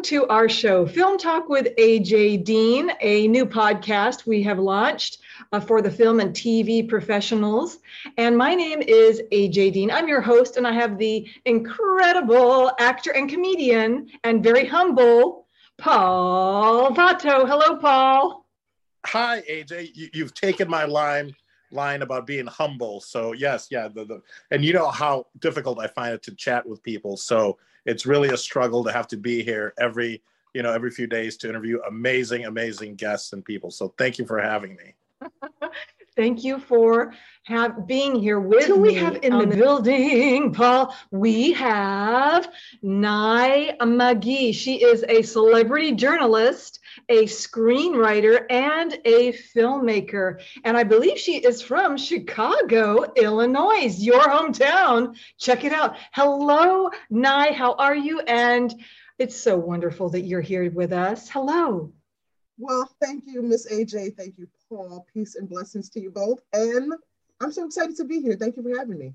Welcome to our show, Film Talk with AJ Dean, a new podcast we have launched for the film and TV professionals. And my name is AJ Dean. I'm your host, and I have the incredible actor and comedian and very humble Paul Vato. Hello, Paul. Hi, AJ. You've taken my line about being humble. So yes, yeah. And you know how difficult I find it to chat with people. So it's really a struggle to have to be here every few days to interview amazing guests and people. So thank you for having me. Thank you for being here with me. Who we have in the building, Paul? We have Nye MaGee. She is a celebrity journalist, a screenwriter, and a filmmaker. And I believe she is from Chicago, Illinois, your hometown. Check it out. Hello, Nye. How are you? And it's so wonderful that you're here with us. Hello. Well, thank you, Miss AJ. Thank you, Paul. Peace and blessings to you both. And I'm so excited to be here. Thank you for having me.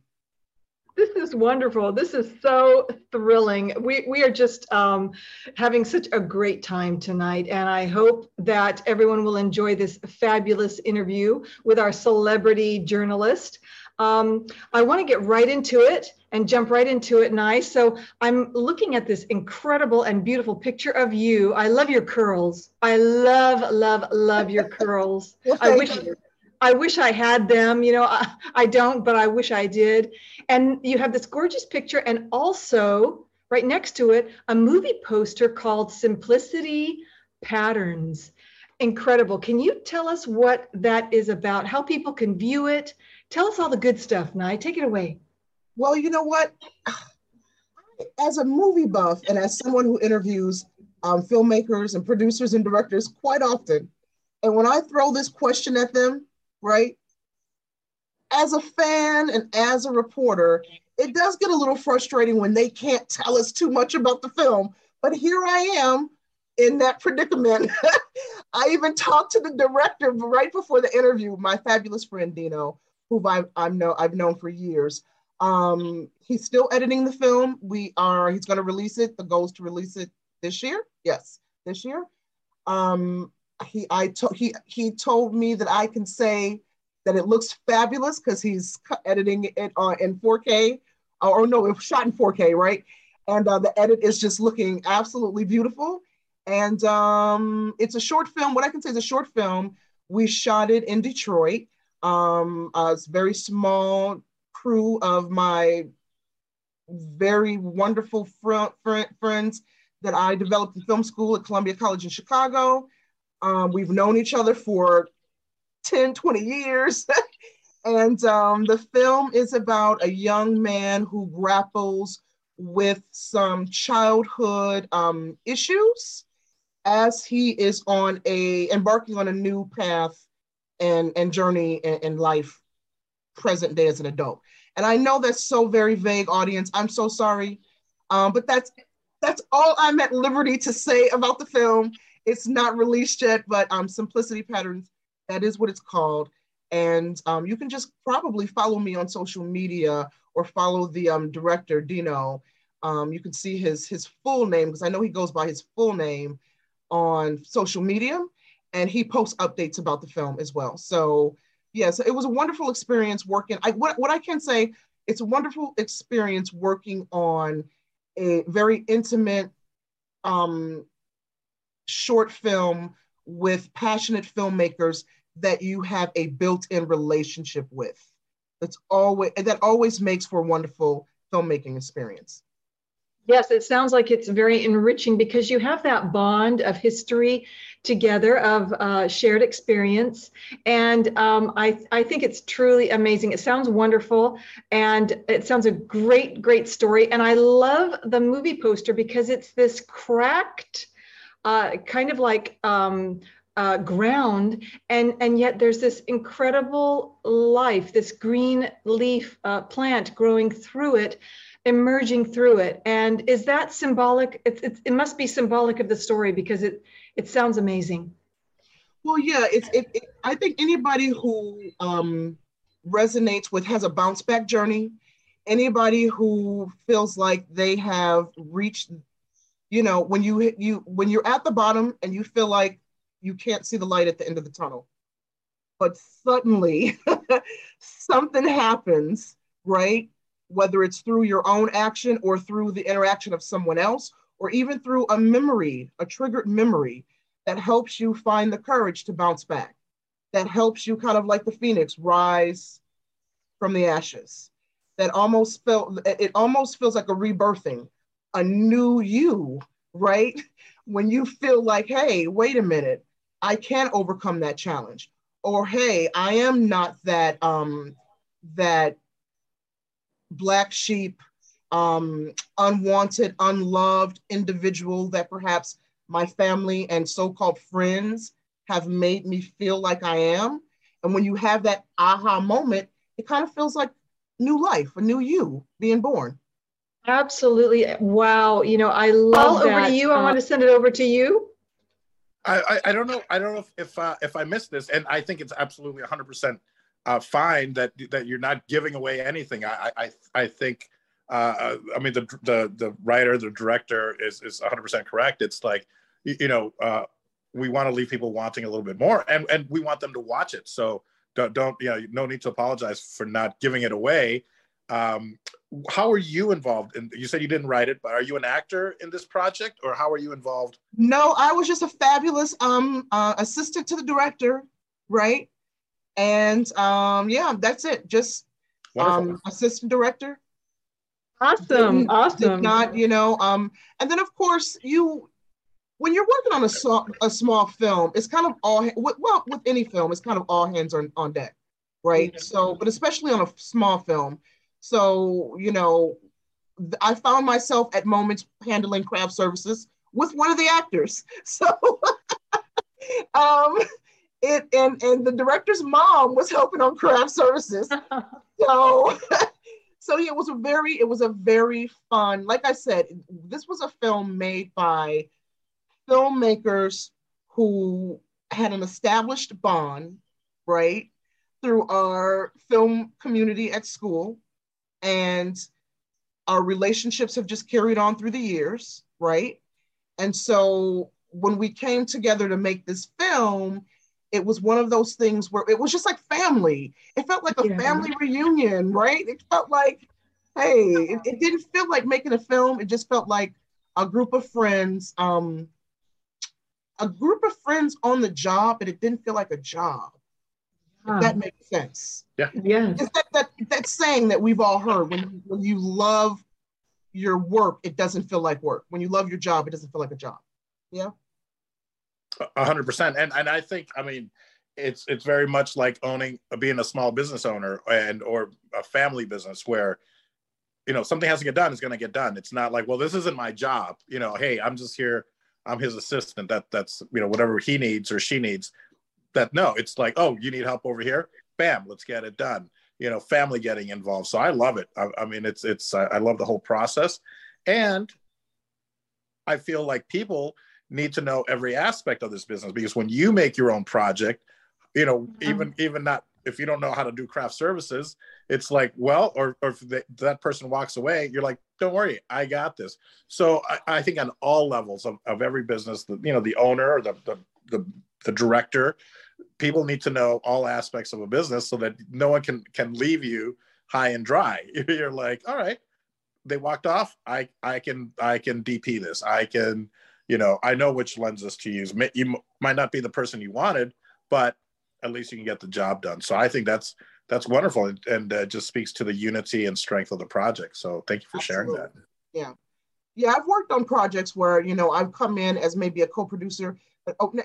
This is wonderful. This is so thrilling. We are just having such a great time tonight. And I hope that everyone will enjoy this fabulous interview with our celebrity journalist. I want to get right into it and jump right into it, Nye. So I'm looking at this incredible and beautiful picture of you. I love your curls. I love your curls. Well, I wish I had them. You know, I don't, but I wish I did. And you have this gorgeous picture, and also right next to it, a movie poster called Simplicity Patterns. Incredible. Can you tell us what that is about, how people can view it? Tell us all the good stuff, Nye. Take it away. Well, you know what? As a movie buff and as someone who interviews filmmakers and producers and directors quite often, and when I throw this question at them, right, as a fan and as a reporter, it does get a little frustrating when they can't tell us too much about the film. But here I am in that predicament. I even talked to the director right before the interview, my fabulous friend Dino, who I've known for years. He's still editing the film. He's going to release it. The goal is to release it this year. Yes, this year. He told me that I can say that it looks fabulous because he's editing it in 4K. Or no, it was shot in 4K, right? And the edit is just looking absolutely beautiful. And it's a short film. What I can say is a short film. We shot it in Detroit. It's a very small crew of my very wonderful friends that I developed in film school at Columbia College in Chicago. We've known each other for 10, 20 years. And the film is about a young man who grapples with some childhood issues as he is embarking on a new path and journey in life present day as an adult. And I know that's so very vague, audience. I'm so sorry. But that's all I'm at liberty to say about the film. It's not released yet, but Simplicity Patterns, that is what it's called. And you can just probably follow me on social media or follow the director, Dino. You can see his full name, because I know he goes by his full name on social media. And he posts updates about the film as well. So yeah, so it was a wonderful experience working. What I can say, it's a wonderful experience working on a very intimate short film with passionate filmmakers that you have a built-in relationship with. That always makes for a wonderful filmmaking experience. Yes, it sounds like it's very enriching because you have that bond of history together, of shared experience. And I think it's truly amazing. It sounds wonderful. And it sounds a great, great story. And I love the movie poster because it's this cracked kind of like ground. And yet there's this incredible life, this green leaf plant growing through it, emerging through it. And is that symbolic? It must be symbolic of the story because it sounds amazing. Well, yeah, I think anybody who resonates with, has a bounce back journey, anybody who feels like they have reached you know, when you're at the bottom and you feel like you can't see the light at the end of the tunnel, but suddenly something happens, right? Whether it's through your own action or through the interaction of someone else, or even through a memory, a triggered memory that helps you find the courage to bounce back, that helps you kind of like the phoenix rise from the ashes. That it almost feels like a rebirthing, a new you, right? When you feel like, hey, wait a minute, I can overcome that challenge. Or hey, I am not that that black sheep, unwanted, unloved individual that perhaps my family and so-called friends have made me feel like I am. And when you have that aha moment, it kind of feels like new life, a new you being born. Absolutely. Wow. You know, I love that. Over to you. I want to send it over to you. I don't know. I don't know if I missed this, and I think it's absolutely 100% fine that you're not giving away anything. I think, I mean, the writer, the director is 100% correct. It's like, you know, we want to leave people wanting a little bit more, and we want them to watch it. So don't, you know, no need to apologize for not giving it away. How are you involved? And you said you didn't write it, but are you an actor in this project, or how are you involved? No, I was just a fabulous assistant to the director, right? And yeah, that's it. Just assistant director. Awesome. Did not, you know. And then of course when you're working on a small film, it's kind of all, well, with any film, it's kind of all hands on deck, right? Mm-hmm. So, but especially on a small film. So, you know, I found myself at moments handling craft services with one of the actors. So, and the director's mom was helping on craft services. So yeah, it was a very fun, like I said, this was a film made by filmmakers who had an established bond, right, through our film community at school. And our relationships have just carried on through the years, right? And so when we came together to make this film, it was one of those things where it was just like family. It felt like a family reunion, right? It felt like, hey, it didn't feel like making a film. It just felt like a group of friends on the job, but it didn't feel like a job. If that makes sense. Yeah. It's that saying that we've all heard, when you love your work, it doesn't feel like work. When you love your job, it doesn't feel like a job. Yeah. 100%. And I think, I mean, it's very much like being a small business owner or a family business where, you know, something has to get done, it's going to get done. It's not like, well, this isn't my job. You know, hey, I'm just here. I'm his assistant. That's, you know, whatever he needs or she needs. It's like, oh, you need help over here? Bam, let's get it done. You know, family getting involved. So I love it. I mean, I love the whole process. And I feel like people need to know every aspect of this business, because when you make your own project, you know, even not, if you don't know how to do craft services, it's like, well, or if that person walks away, you're like, don't worry, I got this. So I think on all levels of every business, you know, the owner or the director, people need to know all aspects of a business so that no one can leave you high and dry. You're like, all right, they walked off. I can DP this. I can, you know, I know which lenses to use. You might not be the person you wanted, but at least you can get the job done. So I think that's wonderful. And just speaks to the unity and strength of the project. So thank you for sharing that. Yeah. Yeah. I've worked on projects where, you know, I've come in as maybe a co-producer.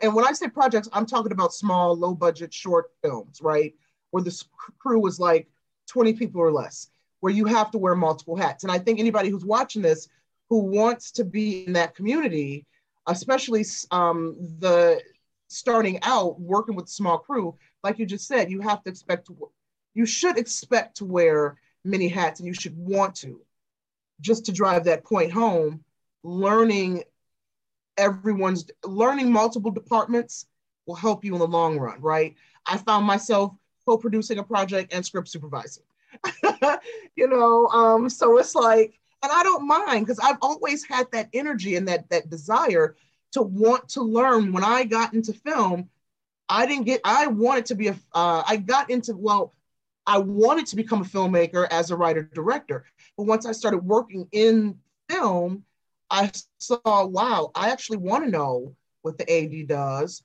And when I say projects, I'm talking about small, low budget, short films, right? Where the crew is like 20 people or less, where you have to wear multiple hats. And I think anybody who's watching this, who wants to be in that community, especially the starting out working with small crew, like you just said, you should expect to wear many hats, and you should want to, just to drive that point home, learning multiple departments will help you in the long run, right? I found myself co-producing a project and script supervising, you know, so it's like, And I don't mind, because I've always had that energy and that desire to want to learn. When I got into film, I wanted to become a filmmaker as a writer director. But once I started working in film, I saw, wow, I actually want to know what the AD does.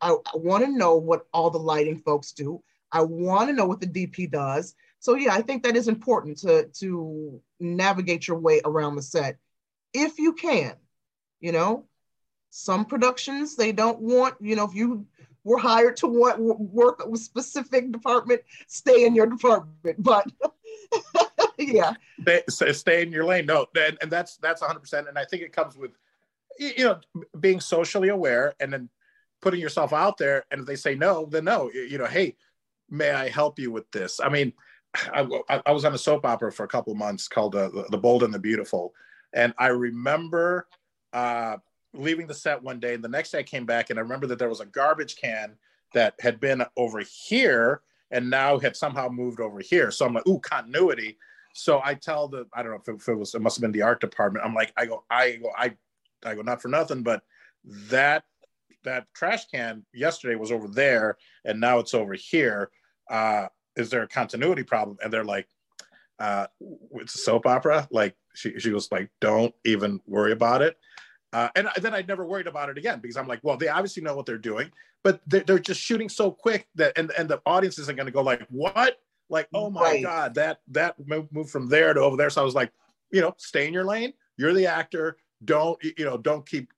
I want to know what all the lighting folks do. I want to know what the DP does. So yeah, I think that is important to navigate your way around the set if you can. You know, some productions, they don't want, you know, if you were hired to work with a specific department, stay in your department, but yeah. Stay in your lane. No, and that's 100%. And I think it comes with, you know, being socially aware and then putting yourself out there. And if they say no, then no. You know, hey, may I help you with this? I mean, I was on a soap opera for a couple of months called The Bold and the Beautiful. And I remember leaving the set one day, and the next day I came back and I remember that there was a garbage can that had been over here and now had somehow moved over here. So I'm like, ooh, continuity. So I tell I don't know it must've been the art department. I'm like, I go, not for nothing, but that trash can yesterday was over there and now it's over here. Is there a continuity problem? And they're like, it's a soap opera. Like she was like, don't even worry about it. And then I never worried about it again, because I'm like, well, they obviously know what they're doing, but they're just shooting so quick that, and the audience isn't going to go like, what? Like, oh my right. God, that moved from there to over there. So I was like, you know, stay in your lane. You're the actor. Don't keep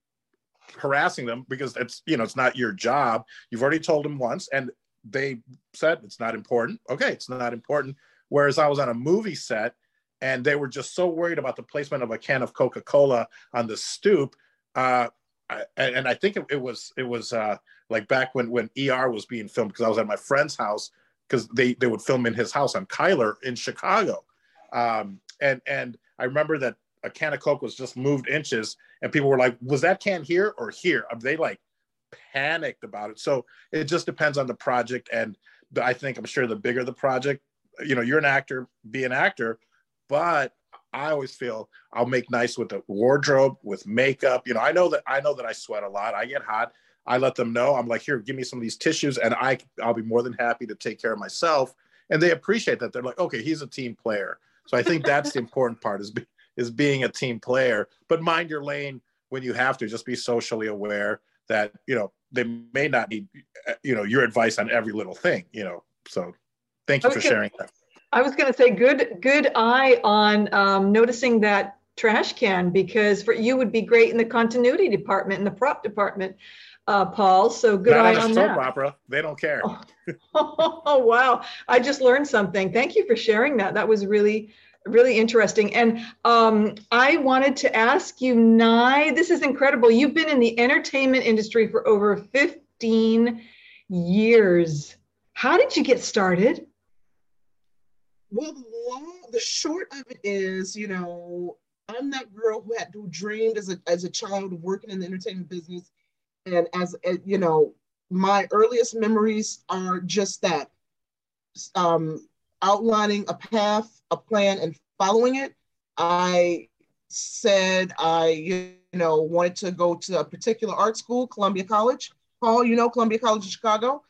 harassing them, because it's, you know, it's not your job. You've already told them once and they said, it's not important. Okay. It's not important. Whereas I was on a movie set and they were just so worried about the placement of a can of Coca-Cola on the stoop. And I think it was like back when ER was being filmed, because I was at my friend's house, because they would film in his house on Kyler in Chicago. And I remember that a can of Coke was just moved inches and people were like, was that can here or here? They like panicked about it. So it just depends on the project. And I'm sure the bigger the project, you know, you're an actor, be an actor, but I always feel I'll make nice with the wardrobe, with makeup. You know, I know that I sweat a lot. I get hot. I let them know. I'm like, here, give me some of these tissues, and I'll be more than happy to take care of myself. And they appreciate that. They're like, okay, he's a team player. So I think that's the important part is being a team player. But mind your lane when you have to. Just be socially aware that, you know, they may not need, you know, your advice on every little thing. You know, so thank you for sharing that. I was going to say, good eye on noticing that trash can, because for you would be great in the continuity department, in the prop department, Paul. So good eye on that. Not on a soap opera. They don't care. Oh, wow. I just learned something. Thank you for sharing that. That was really, really interesting. And I wanted to ask you, Nye, this is incredible. You've been in the entertainment industry for over 15 years. How did you get started? Well, the short of it is, you know, I'm that girl who dreamed as a child of working in the entertainment business. And you know, my earliest memories are just that, outlining a path, a plan, and following it. I said I wanted to go to a particular art school, Columbia College. Paul, you know, Columbia College in Chicago.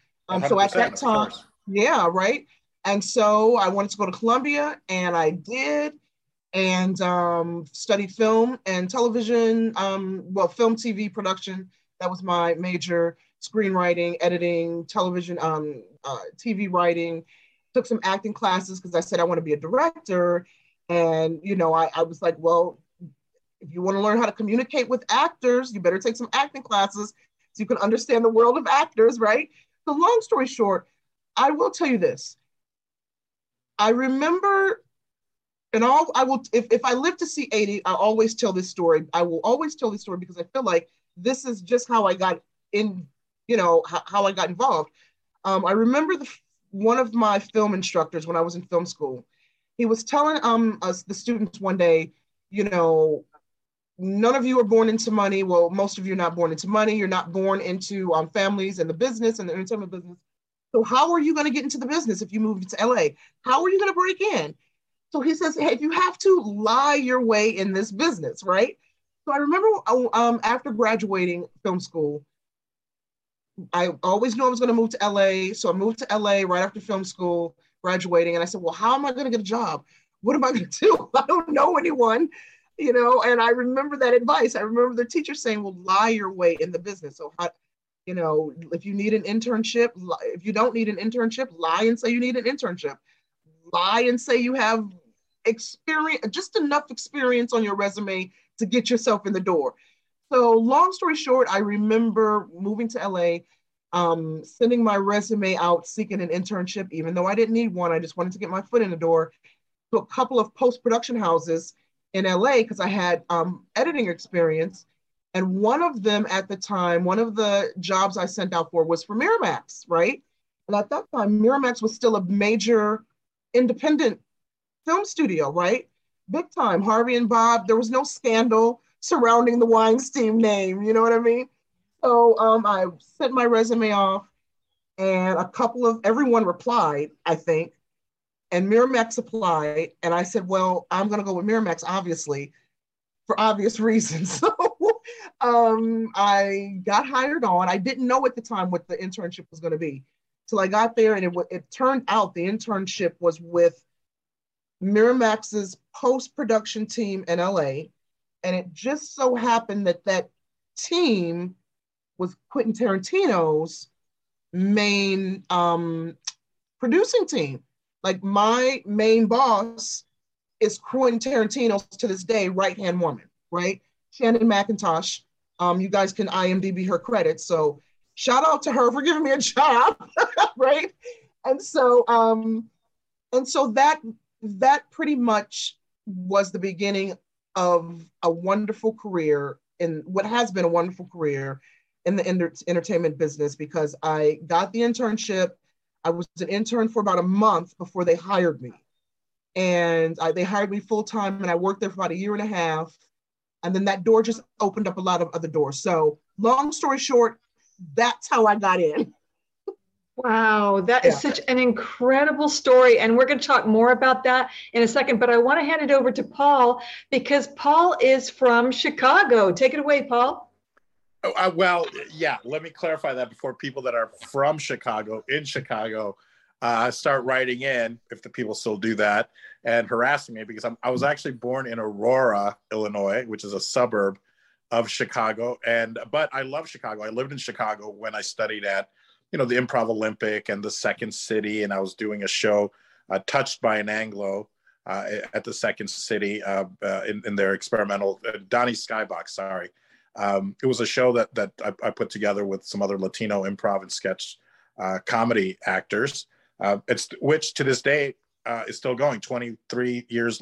So at that time, yeah, right. And so I wanted to go to Columbia, and I did, and studied film and television, film, TV production. That was my major, screenwriting, editing, television, TV writing. Took some acting classes because I said I want to be a director. And, you know, I was like, well, if you want to learn how to communicate with actors, you better take some acting classes so you can understand the world of actors, right? So long story short, I will tell you this. I remember, if I live to see 80, I always tell this story. I will always tell this story because I feel like this is just how I got in, you know, how I got involved. I remember one of my film instructors when I was in film school, he was telling us, the students one day, you know, none of you are born into money. Well, most of you are not born into money. You're not born into families and the business and the entertainment business. So how are you going to get into the business if you move to LA? How are you going to break in? So he says, hey, you have to lie your way in this business, right? So I remember after graduating film school, I always knew I was going to move to LA. So I moved to LA right after film school, graduating. And I said, well, how am I going to get a job? What am I going to do? I don't know anyone, you know? And I remember that advice. I remember the teacher saying, well, lie your way in the business. So, you know, if you need an internship, if you don't need an internship, lie and say you need an internship. Lie and say you have experience, just enough experience on your resume to get yourself in the door. So long story short, I remember moving to LA, sending my resume out, seeking an internship, even though I didn't need one. I just wanted to get my foot in the door, to a couple of post-production houses in LA because I had editing experience. And one of them at the time, one of the jobs I sent out for was for Miramax, right? And at that time, Miramax was still a major independent film studio, right? Big time, Harvey and Bob. There was no scandal surrounding the Weinstein name, you know what I mean? So I sent my resume off and everyone replied, I think, and Miramax applied. And I said, well, I'm gonna go with Miramax, obviously, for obvious reasons. So I got hired on. I didn't know at the time what the internship was gonna be. So I got there and it turned out the internship was with Miramax's post-production team in LA. And it just so happened that team was Quentin Tarantino's main producing team. Like my main boss is Quentin Tarantino's, to this day, right-hand woman, right? Shannon McIntosh. You guys can IMDb her credits. So shout out to her for giving me a job, right? And so that pretty much was the beginning of a wonderful career, in what has been a wonderful career in the entertainment business, because I got the internship. I was an intern for about a month before they hired me. And they hired me full-time, and I worked there for about a year and a half. And then that door just opened up a lot of other doors. So long story short, that's how I got in. Wow, that is such an incredible story. And we're going to talk more about that in a second, but I want to hand it over to Paul, because Paul is from Chicago. Take it away, Paul. Let me clarify that before people that are from Chicago, start writing in, if the people still do that, and harassing me, because I was actually born in Aurora, Illinois, which is a suburb of Chicago. But I love Chicago. I lived in Chicago when I studied at the ImprovOlympic and the Second City. And I was doing a show, Touched by an Anglo, at the Second City in their experimental, Donnie Skybox, sorry. It was a show that I put together with some other Latino improv and sketch comedy actors, which to this day is still going 24 years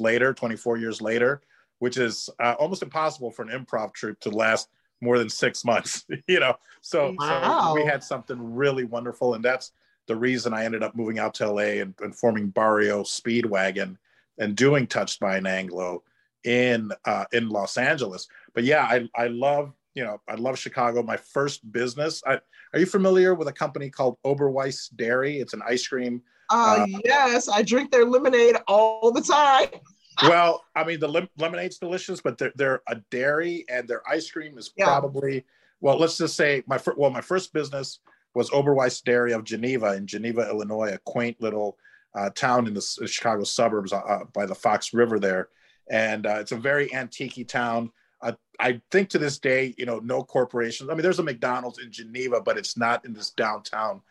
later, which is almost impossible for an improv troupe to last more than 6 months, So we had something really wonderful. And that's the reason I ended up moving out to LA and forming Barrio Speedwagon and doing Touched by an Anglo in Los Angeles. But yeah, I love Chicago. My first business, are you familiar with a company called Oberweis Dairy? It's an ice cream. Yes, I drink their lemonade all the time. Well, I mean, the lemonade's delicious, but they're a dairy, and their ice cream is probably, let's just say my first business was Oberweis Dairy of Geneva, in Geneva, Illinois, a quaint little town in the Chicago suburbs by the Fox River there. And it's a very antique town. I think to this day, no corporations. I mean, there's a McDonald's in Geneva, but it's not in this downtown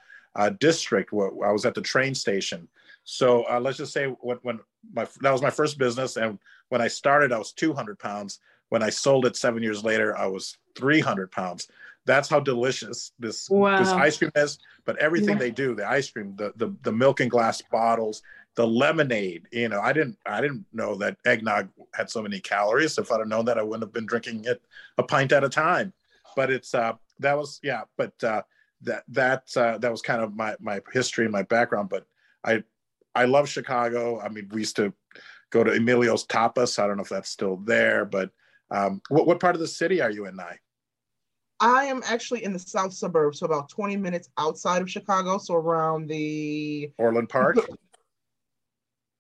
district where I was at the train station. So let's just say that was my first business. And when I started, I was 200 pounds. When I sold it 7 years later, I was 300 pounds. That's how delicious this ice cream is. But everything they do, the ice cream, the milk and glass bottles, the lemonade, I didn't know that eggnog had so many calories. If I'd have known that, I wouldn't have been drinking it a pint at a time. But it's, that was, yeah, but that was kind of my history and my background. But I love Chicago. I mean, we used to go to Emilio's Tapas. I don't know if that's still there, but what part of the city are you in, Nye? I am actually in the south suburbs, so about 20 minutes outside of Chicago, so around the Orland Park.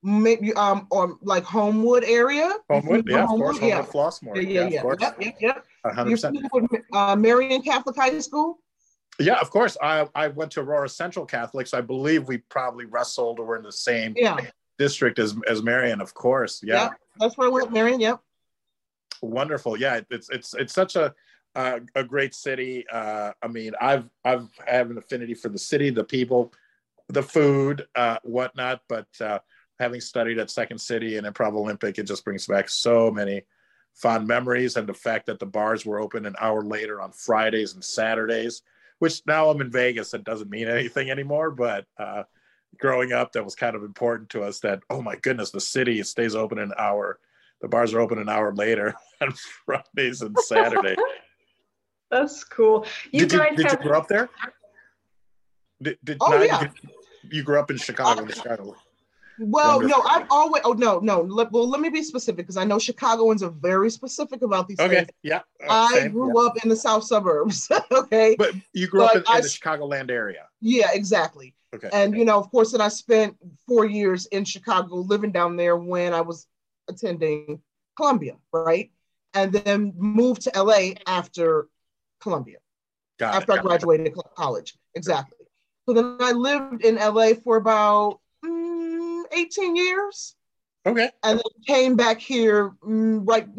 maybe like Homewood area. Homewood, of course. Flossmore. Yeah, of course. 100%. Marian Catholic High School. Yeah, of course. I went to Aurora Central Catholic, so I believe we probably wrestled or were in the same district as Marian, of course. Yeah. That's where I went, Marian. Yep. Wonderful. Yeah, it's such a great city. I mean, I have an affinity for the city, the people, the food, whatnot. But having studied at Second City and ImprovOlympic, it just brings back so many fond memories, and the fact that the bars were open an hour later on Fridays and Saturdays, which now I'm in Vegas, it doesn't mean anything anymore. But growing up, that was kind of important to us, that, oh my goodness, the city stays open an hour. The bars are open an hour later on Fridays and Saturday. That's cool. Did you grow up there? You grew up in Chicago. Well, wonderful. Let me be specific, because I know Chicagoans are very specific about these things. Yeah. I grew up in the South Suburbs. Okay. But you grew up in the Chicagoland area. Yeah, exactly. Okay. And, of course, and I spent 4 years in Chicago living down there when I was attending Columbia, right? And then moved to LA after Columbia. I graduated college. Exactly. So then I lived in LA for about 18 years. Okay. And then came back here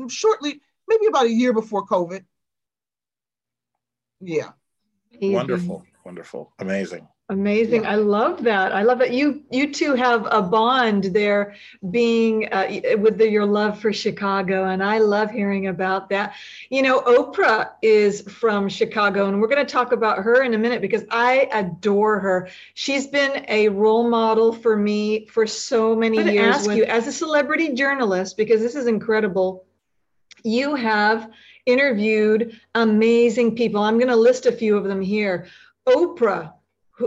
shortly, maybe about a year before COVID. Yeah. Wonderful. Amazing. Yeah. I love that. You two have a bond there, being with your love for Chicago. And I love hearing about that. Oprah is from Chicago, and we're going to talk about her in a minute, because I adore her. She's been a role model for me for so many years. I'm going to ask you, as a celebrity journalist, because this is incredible, you have interviewed amazing people. I'm going to list a few of them here. Oprah,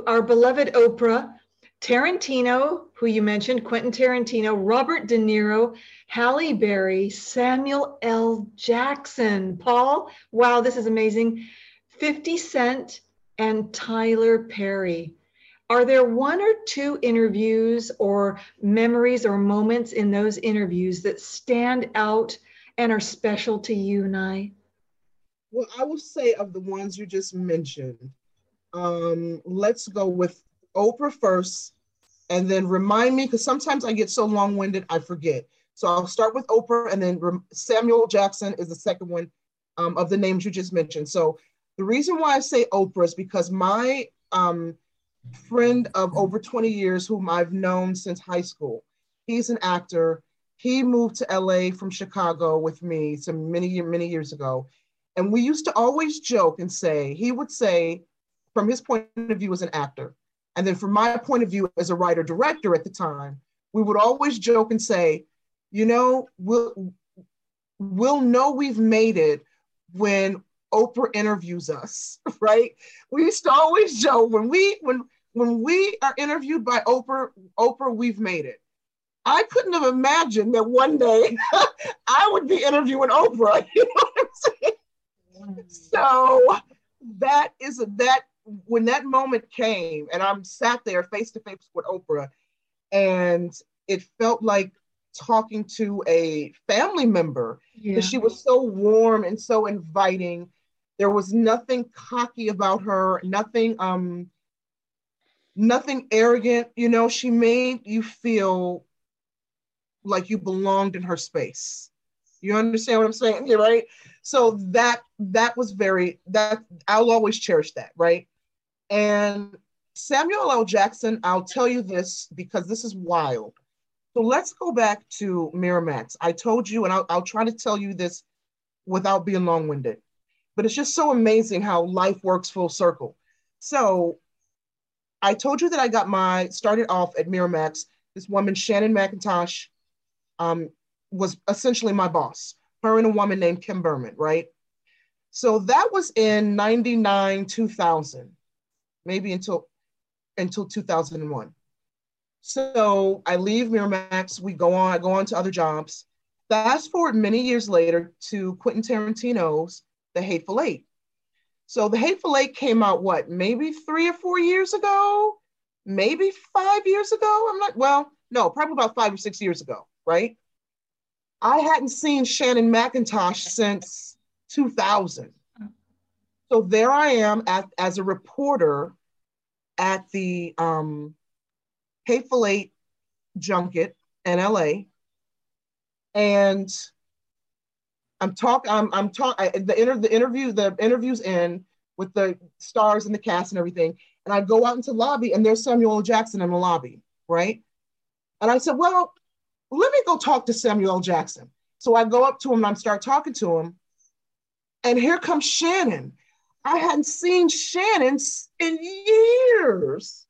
our beloved Oprah, Tarantino, who you mentioned, Quentin Tarantino, Robert De Niro, Halle Berry, Samuel L. Jackson, Paul, wow, this is amazing, 50 Cent, and Tyler Perry. Are there one or two interviews or memories or moments in those interviews that stand out and are special to you, Nye? Well, I will say, of the ones you just mentioned, let's go with Oprah first, and then remind me, because sometimes I get so long-winded I forget. So I'll start with Oprah, and then Samuel Jackson is the second one of the names you just mentioned. So the reason why I say Oprah is because my friend of over 20 years, whom I've known since high school, he's an actor. He moved to LA from Chicago with me some many years ago. And we used to always joke and say, he would say, from his point of view as an actor, and then from my point of view as a writer-director at the time, we would always joke and say, we'll know we've made it when Oprah interviews us, right? We used to always joke, when we are interviewed by Oprah, we've made it. I couldn't have imagined that one day I would be interviewing Oprah, you know what I'm saying? So when that moment came, and I'm sat there face to face with Oprah, and it felt like talking to a family member, because she was so warm and so inviting. There was nothing cocky about her, nothing arrogant. She made you feel like you belonged in her space. You understand what I'm saying, right? So that was I'll always cherish that, right? And Samuel L. Jackson, I'll tell you this, because this is wild. So let's go back to Miramax. I told you, and I'll try to tell you this without being long-winded, but it's just so amazing how life works full circle. So I told you that I started off at Miramax. This woman, Shannon McIntosh, was essentially my boss, her and a woman named Kim Berman, right? So that was in 99, 2000, maybe until 2001. So I leave Miramax, I go on to other jobs. Fast forward many years later to Quentin Tarantino's The Hateful Eight. So The Hateful Eight came out, maybe 3 or 4 years ago? Maybe 5 years ago? no, probably about 5 or 6 years ago, right? I hadn't seen Shannon McIntosh since 2000. So there I am as a reporter at the Hateful Eight junket in LA. And the interview's in with the stars and the cast and everything. And I go out into the lobby and there's Samuel L. Jackson in the lobby, right? And I said, well, let me go talk to Samuel L. Jackson. So I go up to him and I start talking to him. And here comes Shannon. I hadn't seen Shannon in years,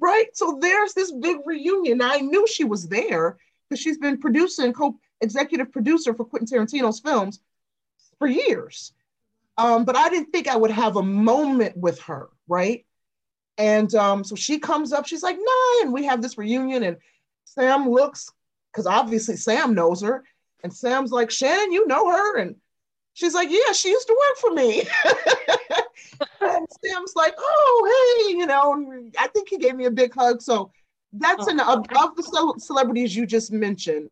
right? So there's this big reunion. I knew she was there because she's been producing, co-executive producer for Quentin Tarantino's films for years. But I didn't think I would have a moment with her, right? And so she comes up, she's like, nah, and we have this reunion and Sam looks, because obviously Sam knows her. And Sam's like, Shannon, you know her? And she's like, yeah, she used to work for me. And Sam's like, oh, hey, you know, and I think he gave me a big hug. So that's of the celebrities you just mentioned,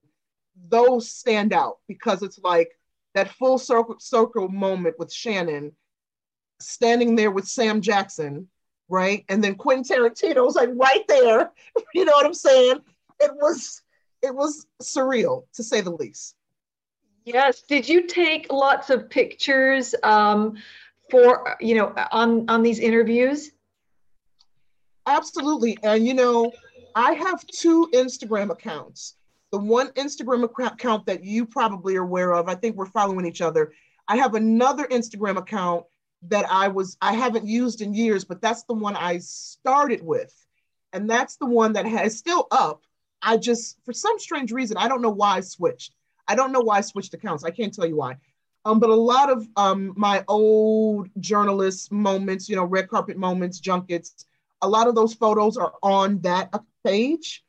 those stand out because it's like that full circle moment with Shannon standing there with Sam Jackson, right? And then Quentin Tarantino's like right there, you know what I'm saying? It was surreal to say the least. Yes. Did you take lots of pictures for, you know, on these interviews? Absolutely. And, you know, I have two Instagram accounts. The one Instagram account that you probably are aware of, I think we're following each other. I have another Instagram account that I haven't used in years, but that's the one I started with. And that's the one that is still up. I just, for some strange reason, I don't know why I switched. I don't know why I switched accounts. I can't tell you why. But a lot of my old journalist moments, you know, red carpet moments, junkets, a lot of those photos are on that page.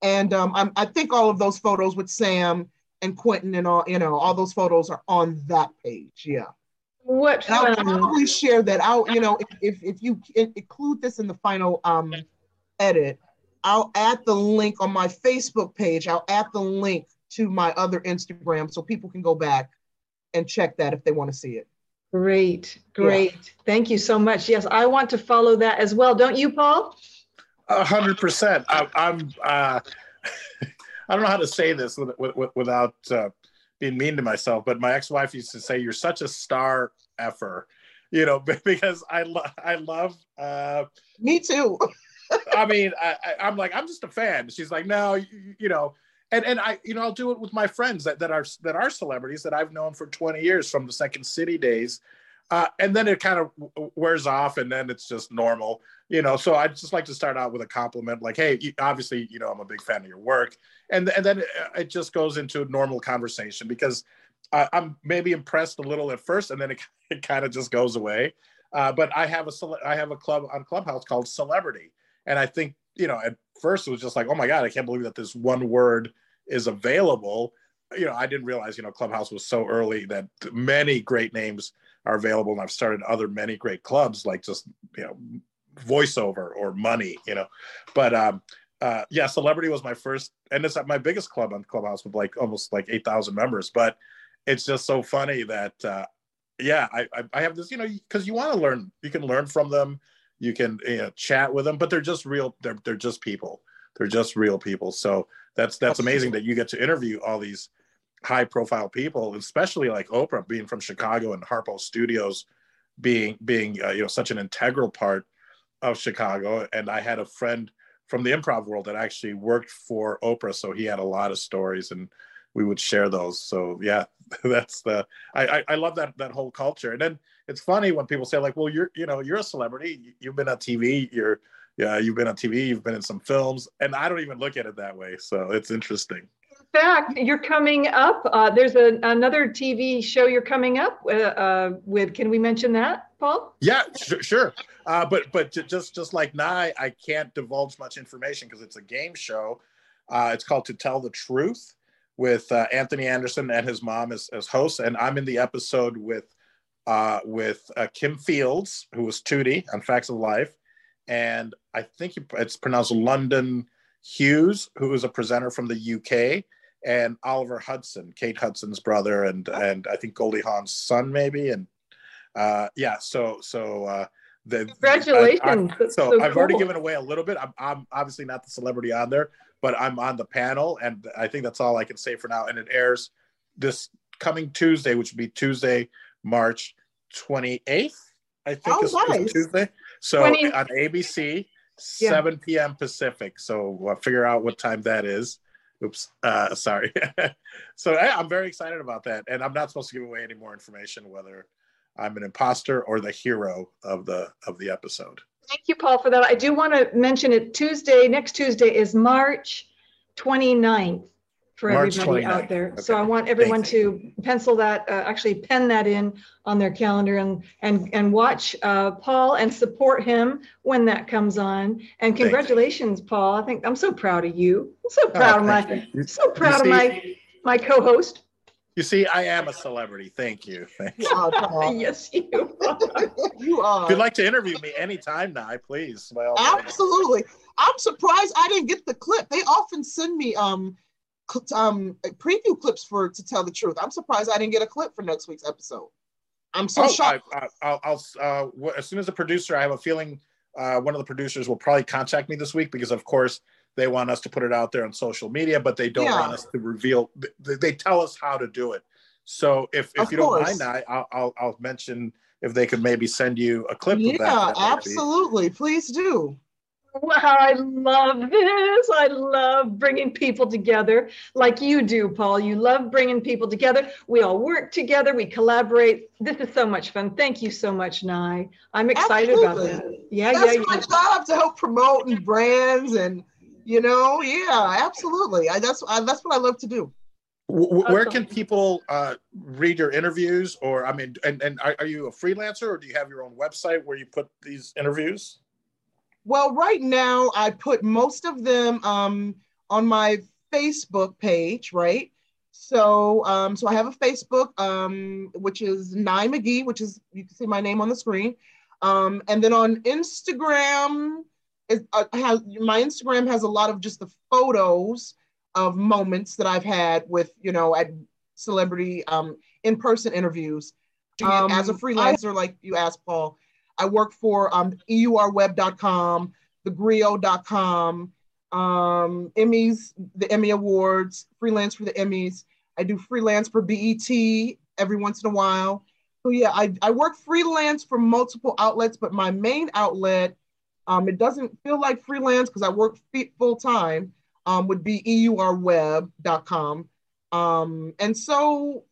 And I think all of those photos with Sam and Quentin and all, you know, all those photos are on that page. Yeah. What? And I'll probably share that out. You know, if you include this in the final edit, I'll add the link on my Facebook page. I'll add the link to my other Instagram so people can go back and check that if they want to see it. Great. Yeah. Thank you so much. Yes, I want to follow that as well. Don't you, Paul? 100%. I'm I don't know how to say this without being mean to myself, but my ex-wife used to say, you're such a star effer, you know, because I love. Me too. I mean, I'm like, I'm just a fan. She's like, no, you know, And I, you know, I'll do it with my friends that are celebrities that I've known for 20 years from the Second City days. And then it kind of wears off and then it's just normal, you know. So I just like to start out with a compliment like, hey, obviously, you know, I'm a big fan of your work. And then it just goes into a normal conversation because I'm maybe impressed a little at first and then it kind of just goes away. But I have a club on Clubhouse called Celebrity. And I think, you know, at first it was just like, oh my God, I can't believe that this one word is available. You know, I didn't realize, you know, Clubhouse was so early that many great names are available. And I've started other many great clubs like just, you know, voiceover or money, you know, but yeah, Celebrity was my first, and it's my biggest club on Clubhouse with like almost like 8,000 members, but it's just so funny that, yeah, I have this, you know, cause you want to learn, you can learn from them. You can, you know, chat with them, but they're just real. They're just people. They're just real people. So that's amazing that you get to interview all these high profile people, especially like Oprah being from Chicago and Harpo Studios being you know, such an integral part of Chicago. And I had a friend from the improv world that actually worked for Oprah. So he had a lot of stories and we would share those. So yeah, that's I love that whole culture. And then it's funny when people say like, well, you're a celebrity. You've been on TV. You've been on TV. You've been in some films. And I don't even look at it that way. So it's interesting. In fact, you're coming up. There's another TV show you're coming up with. Can we mention that, Paul? Yeah, sure. But just like Nye, I can't divulge much information because it's a game show. It's called To Tell the Truth with Anthony Anderson and his mom as hosts. And I'm in the episode with Kim Fields, who was Tootie on Facts of Life. And I think it's pronounced London Hughes, who was a presenter from the UK, and Oliver Hudson, Kate Hudson's brother, and I think Goldie Hawn's son, maybe. And yeah, so congratulations. So I've already given away a little bit. I'm obviously not the celebrity on there, but I'm on the panel, and I think that's all I can say for now. And it airs this coming Tuesday, which would be Tuesday, March 28th, I think. Is Tuesday. So on ABC, 7 p.m. Pacific. So we'll figure out what time that is. Oops, sorry. So I'm very excited about that. And I'm not supposed to give away any more information, whether I'm an imposter or the hero of the episode. Thank you, Paul, for that. I do want to mention it. Next Tuesday is March 29th for everybody out there. Okay. So I want everyone to pencil that, actually pen that in on their calendar and watch Paul and support him when that comes on. And congratulations, Paul. I think I'm so proud of you. I'm so proud of my co-host. You see, I am a celebrity. Thank you. Thank you. Yes, you are. You are. If you'd like to interview me anytime now, please. Absolutely. I'm surprised I didn't get the clip. They often send me preview clips for To Tell the Truth. I'm surprised I didn't get a clip for next week's episode. I'm so shocked. I'll as soon as the producer, I have a feeling one of the producers will probably contact me this week because, of course, they want us to put it out there on social media, but they don't want us to reveal. They tell us how to do it. So if you don't mind, I'll mention if they could maybe send you a clip of that. Yeah, absolutely. Please do. Wow, I love this. I love bringing people together like you do, Paul. You love bringing people together. We all work together. We collaborate. This is so much fun. Thank you so much, Nye. I'm excited about that. That's my job, to help promote and brands and, absolutely. That's what I love to do. Where can people read your interviews? Or, I mean, and are you a freelancer, or do you have your own website where you put these interviews? Well, right now I put most of them on my Facebook page, right? So, so I have a Facebook, which is Nye MaGee, which is, you can see my name on the screen. And then on Instagram, my Instagram has a lot of just the photos of moments that I've had with, at celebrity in-person interviews. As a freelancer, like you asked, Paul, I work for EURweb.com, thegrio.com, Emmys, the Emmy Awards, freelance for the Emmys. I do freelance for BET every once in a while. So yeah, I work freelance for multiple outlets, but my main outlet, it doesn't feel like freelance because I work full time, would be EURweb.com. And so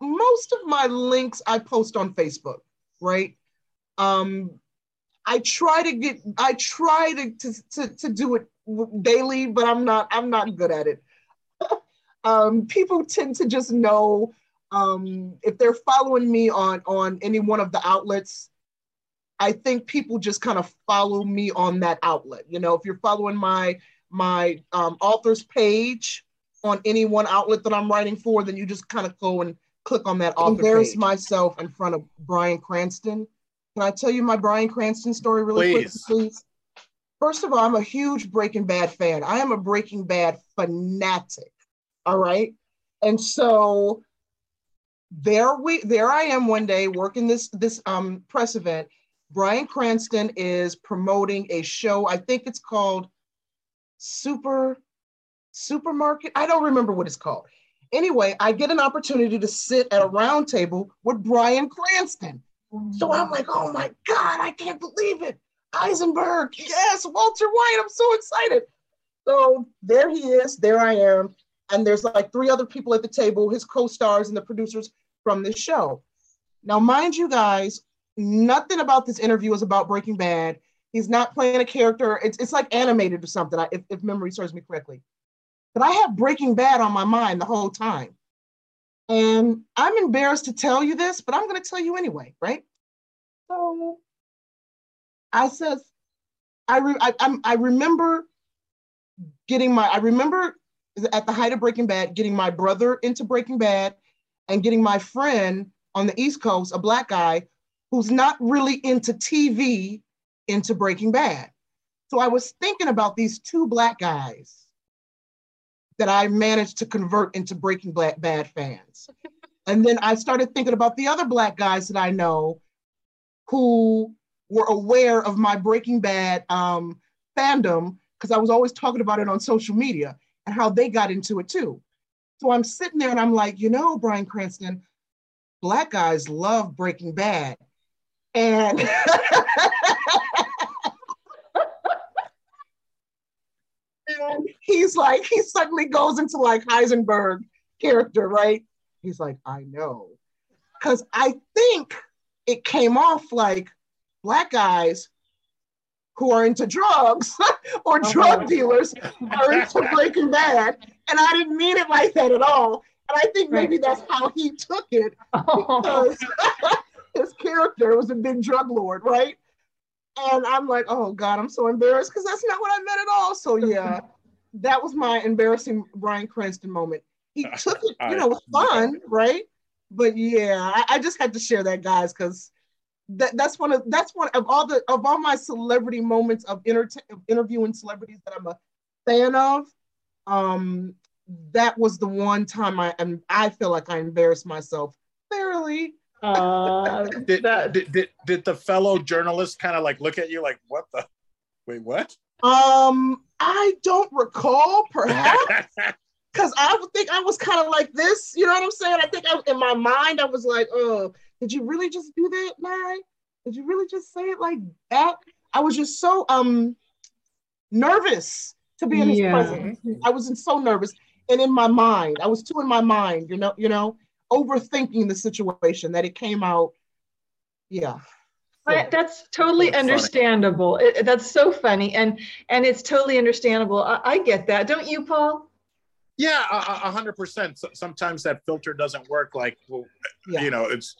most of my links I post on Facebook, right? I try to do it daily, but I'm not good at it. People tend to just know, if they're following me on any one of the outlets, I think people just kind of follow me on that outlet. If you're following my author's page on any one outlet that I'm writing for, then you just kind of go and click on that author page. Embarrass myself in front of Bryan Cranston. Can I tell you my Bryan Cranston story really quickly, please? First of all, I'm a huge Breaking Bad fan. I am a Breaking Bad fanatic, all right? And so there I am one day working this press event. Bryan Cranston is promoting a show. I think it's called Supermarket. I don't remember what it's called. Anyway, I get an opportunity to sit at a round table with Bryan Cranston. So I'm like, oh my God, I can't believe it. Eisenberg, yes, Walter White, I'm so excited. So there he is, there I am. And there's like 3 other people at the table, his co-stars and the producers from this show. Now, mind you guys, nothing about this interview is about Breaking Bad. He's not playing a character. It's like animated or something, if memory serves me correctly. But I have Breaking Bad on my mind the whole time. And I'm embarrassed to tell you this, but I'm going to tell you anyway, right? So I says, I remember at the height of Breaking Bad, getting my brother into Breaking Bad and getting my friend on the East Coast, a black guy who's not really into TV, into Breaking Bad. So I was thinking about these two Black guys that I managed to convert into Breaking Bad fans. And then I started thinking about the other Black guys that I know who were aware of my Breaking Bad fandom, because I was always talking about it on social media and how they got into it too. So I'm sitting there and I'm like, you know, Bryan Cranston, Black guys love Breaking Bad. And and he's like, he suddenly goes into like Heisenberg character, right? He's like, I know. Because I think it came off like Black guys who are into drugs or drug dealers are into Breaking Bad. And I didn't mean it like that at all. And I think maybe that's how he took it, because his character was a big drug lord, right? And I'm like, oh God, I'm so embarrassed, because that's not what I meant at all. So yeah, that was my embarrassing Bryan Cranston moment. He took it, you know, it was fun, right? But yeah, I just had to share that, guys, because that's one of all my celebrity moments of interviewing celebrities that I'm a fan of. That was the one time I feel like I embarrassed myself fairly. Did the fellow journalist kind of like look at you like, what? I don't recall, perhaps, because I would think I was kind of like this, you know what I'm saying? I think in my mind I was like, oh, did you really just do that, Nye? Did you really just say it like that? I was just so nervous to be in his presence. I was so nervous, and in my mind, I was too in my mind, you know, overthinking the situation that it came out. Yeah. But that's totally understandable. That's so funny. And it's totally understandable. I get that. Don't you, Paul? Yeah, 100%. Sometimes that filter doesn't work. Like, you know, it's,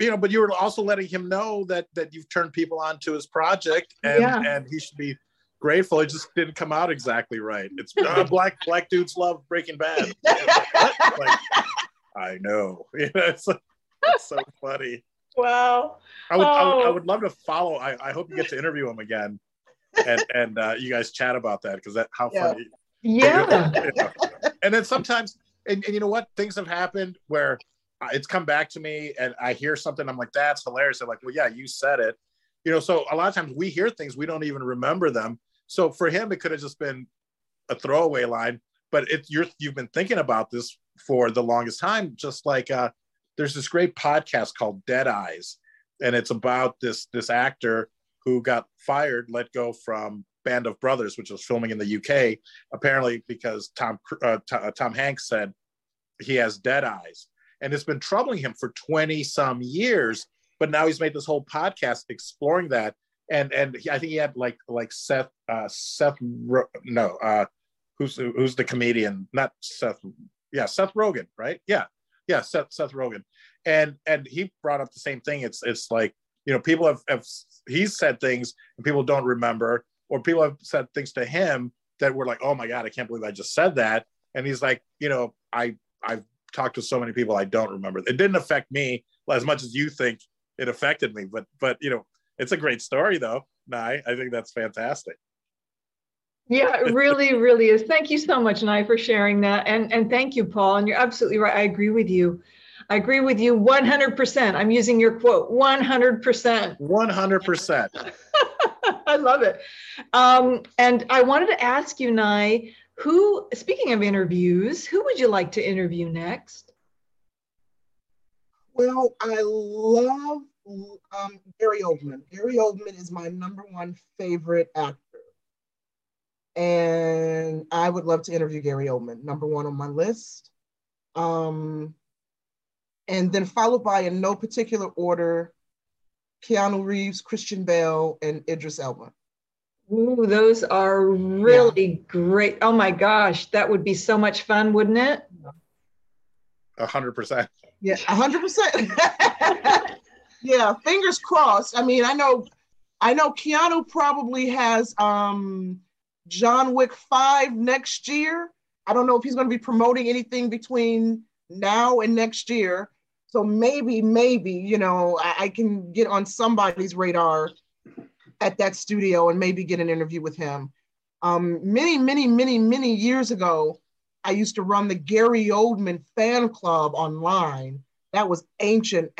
you know, but you were also letting him know that you've turned people on to his project, and he should be grateful. It just didn't come out exactly right. It's black dudes love Breaking Bad. Like, I know. You know, it's so funny. Wow. I would love to follow. I hope you get to interview him again, and you guys chat about that, because how funny. Yeah. You know. And then sometimes, and you know what, things have happened where it's come back to me, and I hear something. I'm like, that's hilarious. I'm like, well, yeah, you said it. You know, so a lot of times we hear things, we don't even remember them. So for him, it could have just been a throwaway line, but you've been thinking about this for the longest time. Just like there's this great podcast called Dead Eyes, and it's about this actor who got fired, let go from Band of Brothers, which was filming in the UK, apparently because Tom Hanks said he has dead eyes. And it's been troubling him for 20 some years. But now he's made this whole podcast exploring that, and I think he had like who's the comedian? Not Seth, Seth Rogen, right? Yeah, Seth Rogen, and he brought up the same thing. It's like, you know, people have he's said things and people don't remember, or people have said things to him that were like, oh my God, I can't believe I just said that, and he's like, you know, I've talked to so many people, I don't remember. It didn't affect me as much as you think it affected me, but you know, it's a great story though, Nye. I think that's fantastic. Yeah, it really, really is. Thank you so much, Nye, for sharing that. And thank you, Paul. And you're absolutely right. I agree with you 100%. I'm using your quote, 100%. 100%. I love it. And I wanted to ask you, Nye, speaking of interviews, who would you like to interview next? Well, I love Gary Oldman. Gary Oldman is my number one favorite actor. And I would love to interview Gary Oldman, number one on my list. And then followed by, in no particular order, Keanu Reeves, Christian Bale, and Idris Elba. Ooh, those are really great. Oh my gosh, that would be so much fun, wouldn't it? 100%. Yeah, 100%. Yeah, fingers crossed. I mean, I know Keanu probably has John Wick 5 next year. I don't know if he's going to be promoting anything between now and next year. So maybe, you know, I can get on somebody's radar at that studio and maybe get an interview with him. Many years ago, I used to run the Gary Oldman fan club online. That was ancient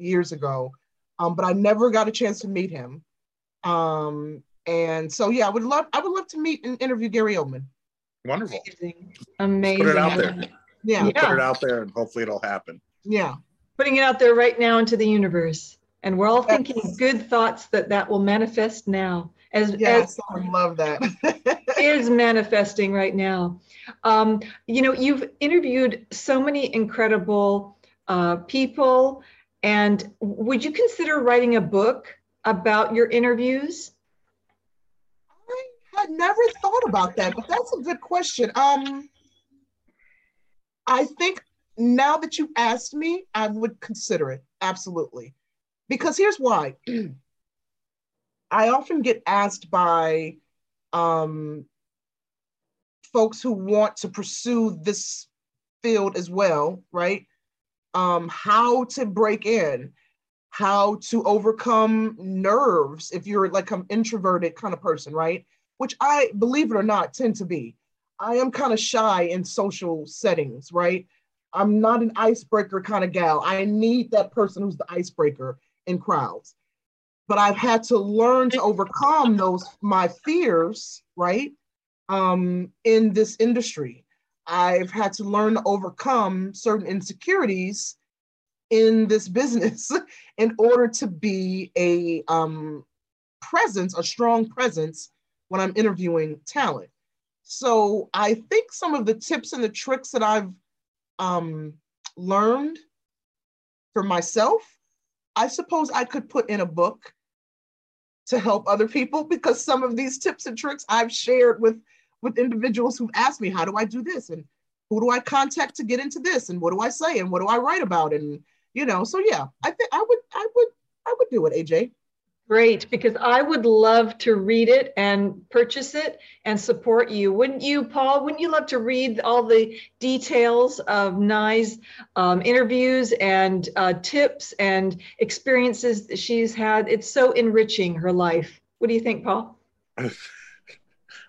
years ago, but I never got a chance to meet him. And so, yeah, I would love to meet and interview Gary Oldman. Wonderful. Amazing. Put it out there. Yeah. We'll put it out there and hopefully it'll happen. Yeah. Putting it out there right now into the universe. And we're all thinking good thoughts that will manifest now. Yes, I love that. Is manifesting right now. You've interviewed so many incredible people. And would you consider writing a book about your interviews? I had never thought about that, but that's a good question. I think now that you asked me, I would consider it, absolutely. Because here's why. I often get asked by folks who want to pursue this field as well, right? How to break in, how to overcome nerves if you're like an introverted kind of person, right? Which I, believe it or not, tend to be. I am kind of shy in social settings, right? I'm not an icebreaker kind of gal. I need that person who's the icebreaker in crowds. But I've had to learn to overcome my fears, right? In this industry, I've had to learn to overcome certain insecurities in this business in order to be a presence, a strong presence when I'm interviewing talent. So I think some of the tips and the tricks that I've learned for myself, I suppose I could put in a book to help other people, because some of these tips and tricks I've shared with individuals who've asked me, how do I do this? And who do I contact to get into this? And what do I say? And what do I write about? And, so yeah, I think I would do it, AJ. Great, because I would love to read it and purchase it and support you. Wouldn't you, Paul? Wouldn't you love to read all the details of Nye's interviews and tips and experiences that she's had? It's so enriching, her life. What do you think, Paul?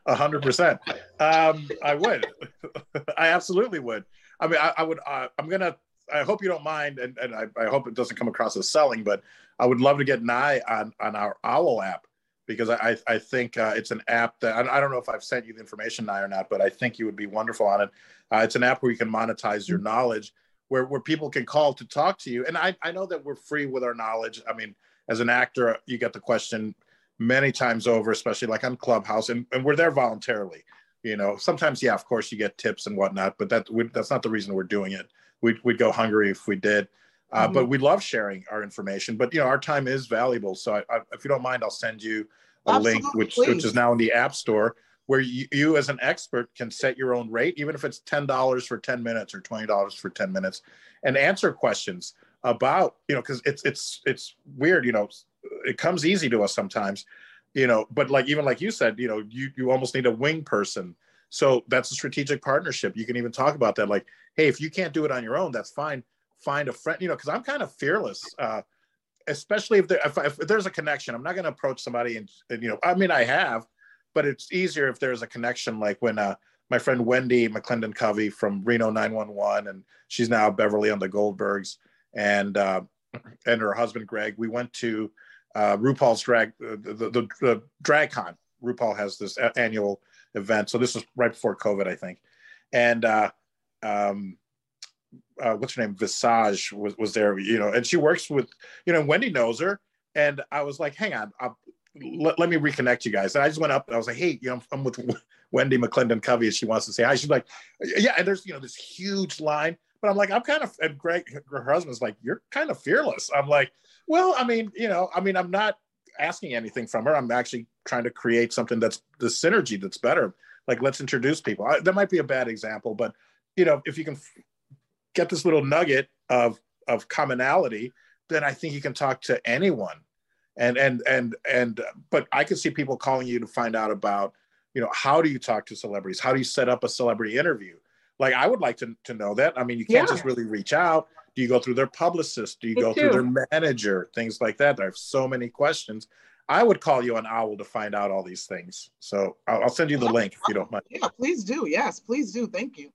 100%. I would. I absolutely would. I mean, I would. I hope you don't mind, and I hope it doesn't come across as selling, but I would love to get Nye on our OWL app, because I think it's an app that, I don't know if I've sent you the information, Nye, or not, but I think you would be wonderful on it. It's an app where you can monetize your knowledge, where people can call to talk to you. And I know that we're free with our knowledge. I mean, as an actor, you get the question many times over, especially like on Clubhouse, and we're there voluntarily. Sometimes, yeah, of course you get tips and whatnot, but that's not the reason we're doing it. We'd go hungry if we did. Mm-hmm. But we love sharing our information, but our time is valuable. So I, if you don't mind, I'll send you a link, which is now in the App Store, where you as an expert can set your own rate, even if it's $10 for 10 minutes or $20 for 10 minutes, and answer questions about, because it's weird, it comes easy to us sometimes, but like, even like you said, you almost need a wing person. So that's a strategic partnership. You can even talk about that. Like, hey, if you can't do it on your own, that's fine. Find a friend, because I'm kind of fearless, especially if there's a connection. I'm not going to approach somebody and I mean, I have, but it's easier if there's a connection. Like when my friend Wendy McClendon Covey from Reno 911, and she's now Beverly on the Goldbergs, and her husband, Greg, we went to RuPaul's drag, the drag con. RuPaul has this annual event. So this was right before COVID, I think. And what's her name? Visage was there, and she works with, Wendy knows her. And I was like, hang on, let me reconnect you guys. And I just went up and I was like, hey, I'm with Wendy McClendon Covey. And she wants to say hi. She's like, yeah. And there's, this huge line, but I'm like, and Greg, her husband's like, you're kind of fearless. I'm like, well, I mean, I'm not asking anything from her. I'm actually trying to create something that's the synergy that's better. Like, let's introduce people. That might be a bad example, but if you can get this little nugget of commonality, then I think you can talk to anyone. But I could see people calling you to find out about, how do you talk to celebrities? How do you set up a celebrity interview? Like, I would like to know that. I mean, you can't just really reach out. Do you go through their publicist? Do you go through their manager? Things like that. I have so many questions. I would call you an owl to find out all these things. So I'll send you the link if you don't mind. Yeah, please do. Yes, please do. Thank you.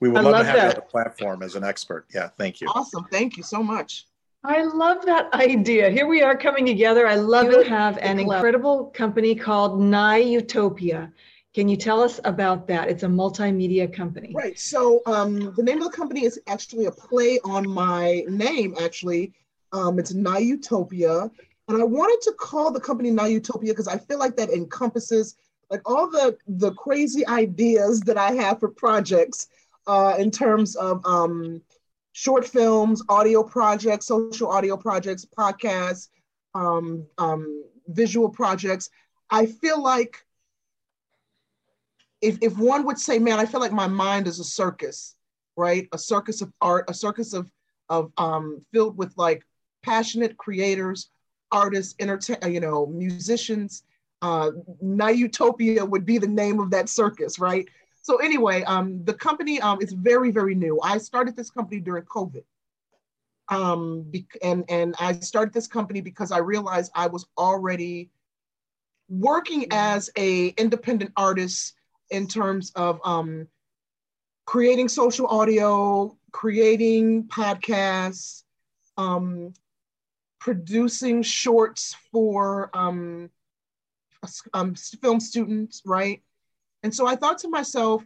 We would love to have you on the platform as an expert. Yeah, thank you. Awesome. Thank you so much. I love that idea. Here we are coming together. I love it. Have an incredible company called Nyeutopia. Can you tell us about that? It's a multimedia company. Right. So the name of the company is actually a play on my name, actually. It's Nyeutopia. And I wanted to call the company Nyeutopia because I feel like that encompasses like all the crazy ideas that I have for projects in terms of short films, audio projects, social audio projects, podcasts, visual projects. I feel like if one would say, man, I feel like my mind is a circus, right? A circus of art, a circus of filled with like passionate creators, artists, musicians. Nyeutopia would be the name of that circus, right? So anyway, the company is very, very new. I started this company during COVID. And I started this company because I realized I was already working as a independent artist in terms of creating social audio, creating podcasts, producing shorts for film students, right? And so I thought to myself,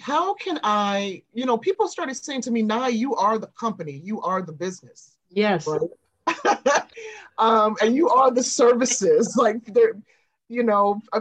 how can I, people started saying to me, Nye, you are the company, you are the business. Yes. Right? And you are the services. Like,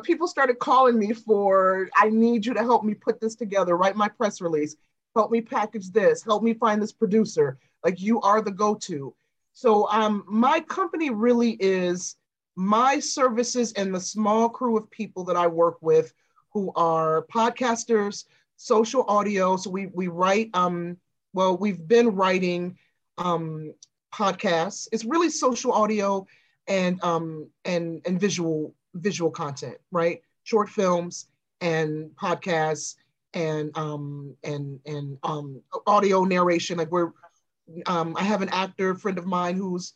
people started calling me for, I need you to help me put this together, write my press release, help me package this, help me find this producer. Like, you are the go-to. So my company really is my services and the small crew of people that I work with who are podcasters, social audio. So we write, we've been writing podcasts. It's really social audio and visual content, right? Short films and podcasts and audio narration. Like I have an actor friend of mine who's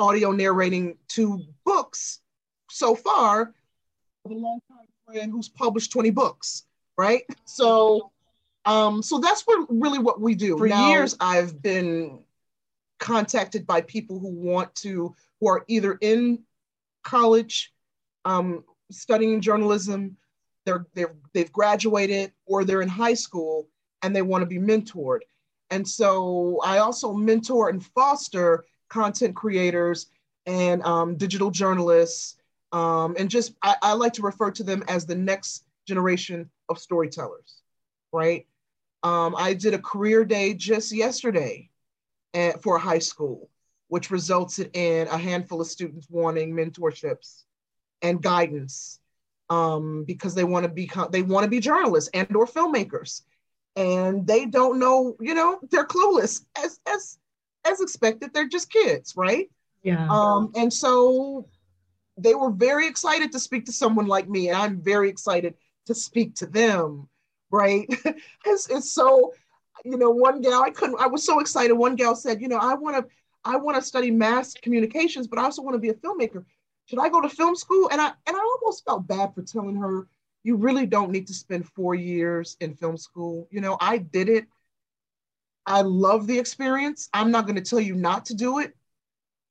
audio narrating 2 books so far. A longtime friend who's published 20 books, right? So, so that's really what we do. For years, I've been contacted by people who are either in college, studying journalism, they've graduated, or they're in high school, and they want to be mentored. And so I also mentor and foster content creators and digital journalists. And just, I like to refer to them as the next generation of storytellers, right? I did a career day just yesterday for a high school, which resulted in a handful of students wanting mentorships and guidance because they want to be journalists and or filmmakers. And they don't know, they're clueless as expected. They're just kids, right? Yeah. And so they were very excited to speak to someone like me, and I'm very excited to speak to them, right? And so, one gal, I was so excited. One gal said, I want to study mass communications, but I also want to be a filmmaker. Should I go to film school? And I almost felt bad for telling her, you really don't need to spend 4 years in film school. I did it. I love the experience. I'm not going to tell you not to do it,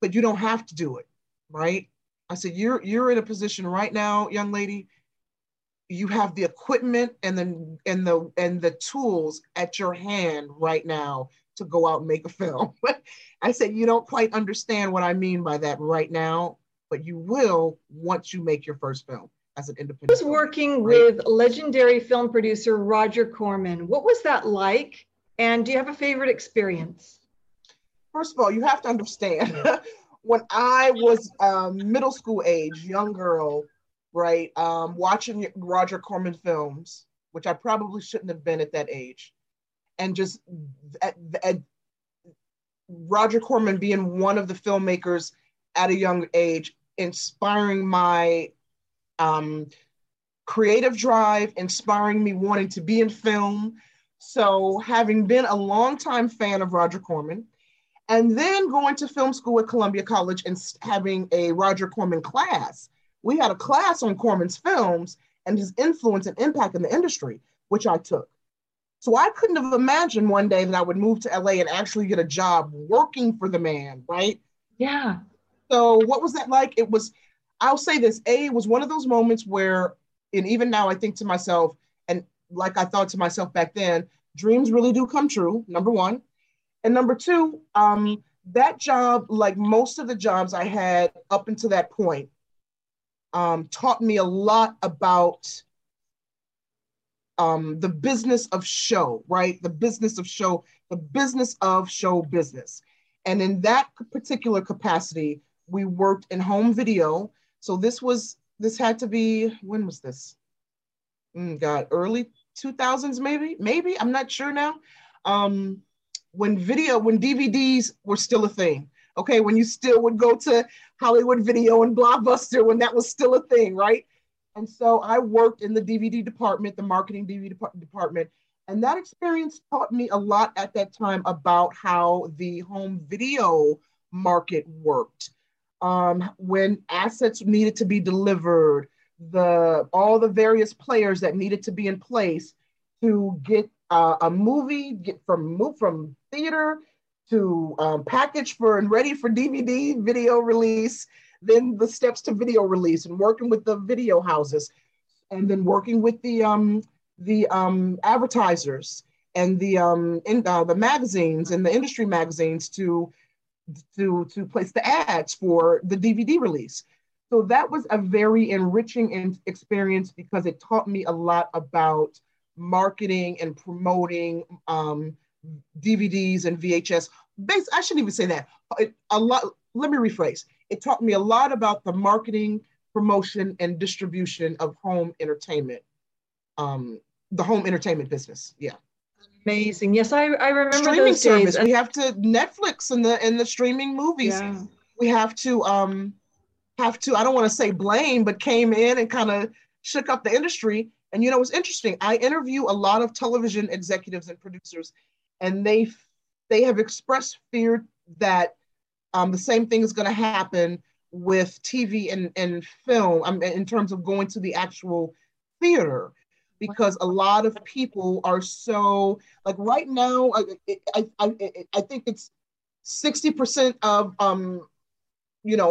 but you don't have to do it, right? I said, you're in a position right now, young lady. You have the equipment and the tools at your hand right now to go out and make a film. I said, you don't quite understand what I mean by that right now, but you will once you make your first film. As an independent. I was working with legendary film producer Roger Corman. What was that like? And do you have a favorite experience? First of all, you have to understand, when I was middle school age, young girl, right, watching Roger Corman films, which I probably shouldn't have been at that age, and just at Roger Corman being one of the filmmakers at a young age, inspiring my creative drive, inspiring me wanting to be in film. So having been a longtime fan of Roger Corman and then going to film school at Columbia College and having a Roger Corman class. We had a class on Corman's films and his influence and impact in the industry, which I took. So I couldn't have imagined one day that I would move to LA and actually get a job working for the man, right? Yeah. So what was that like? It was, I'll say this, A, was one of those moments where, and even now I think to myself, and like I thought to myself back then, dreams really do come true, number one. And number two, that job, like most of the jobs I had up until that point, taught me a lot about the business of show, right? The business of show business. And in that particular capacity, we worked in home video. So this had to be, when was this? God, early 2000s, maybe, I'm not sure now. When DVDs were still a thing, okay? When you still would go to Hollywood Video and Blockbuster, when that was still a thing, right? And so I worked in the DVD department, the marketing DVD department, and that experience taught me a lot at that time about how the home video market worked. When assets needed to be delivered, all the various players that needed to be in place to get a movie, from theater to package for and ready for DVD video release, then the steps to video release and working with the video houses, and then working with the advertisers and the magazines and the industry magazines to place the ads for the DVD release. So that was a very enriching experience because it taught me a lot about marketing and promoting DVDs and VHS. I shouldn't even say that. Let me rephrase. It taught me a lot about the marketing, promotion, and distribution of home entertainment, the home entertainment business. Yeah. Amazing. Yes, I remember streaming those days. We have to Netflix and the streaming movies. Yeah. We have to, I don't want to say blame, but came in and kind of shook up the industry. And you know, it's interesting. I interview a lot of television executives and producers, and they have expressed fear that the same thing is going to happen with TV and film in terms of going to the actual theater, because a lot of people are so, like right now, I think it's 60% of,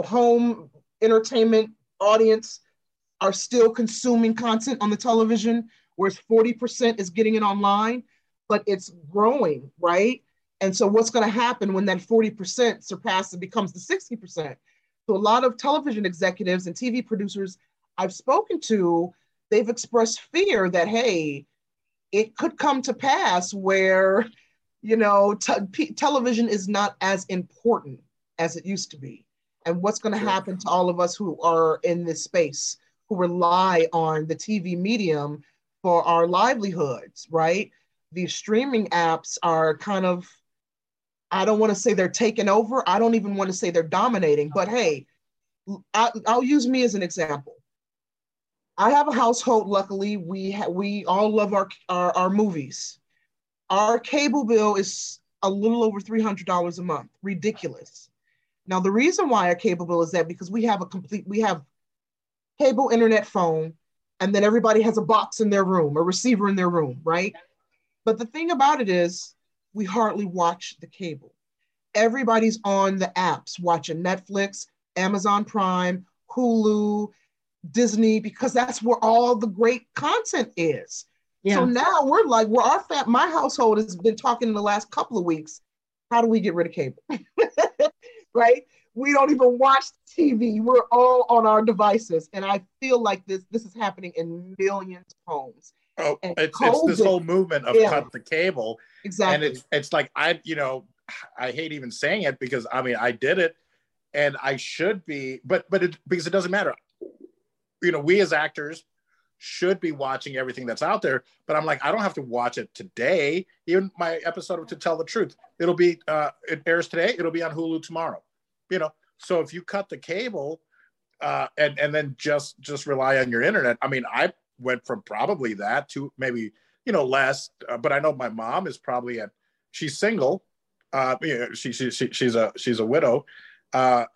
home entertainment audience are still consuming content on the television, whereas 40% is getting it online, but it's growing, right? And so what's gonna happen when that 40% surpasses and becomes the 60%? So a lot of television executives and TV producers I've spoken to, they've expressed fear that, hey, it could come to pass where, television is not as important as it used to be. And what's gonna happen to all of us who are in this space, who rely on the TV medium for our livelihoods, right? These streaming apps are kind of, I don't want to say they're taking over. I don't even want to say they're dominating, but hey, I'll use me as an example. I have a household, luckily, we all love our movies. Our cable bill is a little over $300 a month, ridiculous. Now, the reason why our cable bill is that because we have cable, internet, phone, and then everybody has a box in their room, a receiver in their room, right? But the thing about it is, we hardly watch the cable. Everybody's on the apps, watching Netflix, Amazon Prime, Hulu, Disney, because that's where all the great content is. Yeah. So now we're like, my household has been talking in the last couple of weeks, how do we get rid of cable, right? We don't even watch TV. We're all on our devices. And I feel like this is happening in millions of homes. Oh, it's this whole movement of cut the cable. Exactly. And it's like, I hate even saying it because I did it and I should be, but because it doesn't matter. We as actors should be watching everything that's out there, but I'm like, I don't have to watch it today. Even my episode of To Tell the Truth, it'll be, it airs today. It'll be on Hulu tomorrow. So if you cut the cable and then just rely on your internet, I went from probably that to maybe, less, but I know my mom is probably she's single you know, she's a widow. I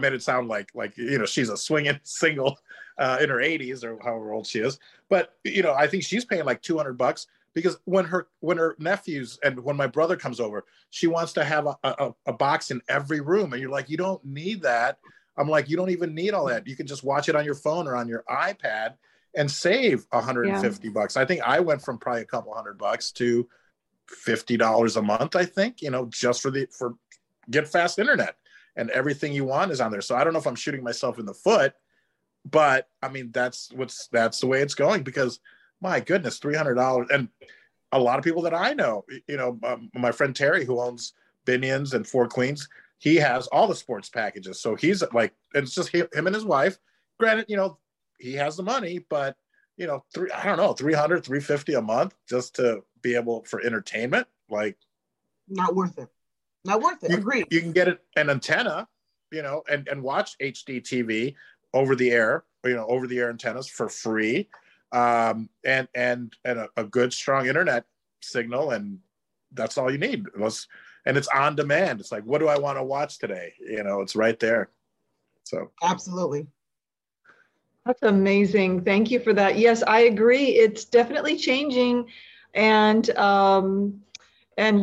made it sound like, you know, she's a swinging single in her 80s or however old she is. But, you know, I think she's paying like $200 because when her nephews and when my brother comes over, she wants to have a box in every room. And you're like, you don't need that. I'm like, you don't even need all that. You can just watch it on your phone or on your iPad and save $150. I think I went from probably a couple $100 to $50 a month, I think, you know, just for get fast internet, and everything you want is on there. So I don't know if I'm shooting myself in the foot, but I mean, that's the way it's going, because my goodness, $300. And a lot of people that I know, you know, my friend Terry, who owns Binions and Four Queens, he has all the sports packages. So he's like, it's just him and his wife. Granted, you know, he has the money, but you know, I don't know, $300, $350 a month just to be able for entertainment, like, not worth it. Not worth it. Agreed. You can get an antenna, you know, and watch HD TV over the air, you know, over the air antennas for free, and a good strong internet signal, and that's all you need. And it's on demand. It's like, what do I want to watch today? You know, it's right there. So absolutely. That's amazing. Thank you for that. Yes, I agree. It's definitely changing, and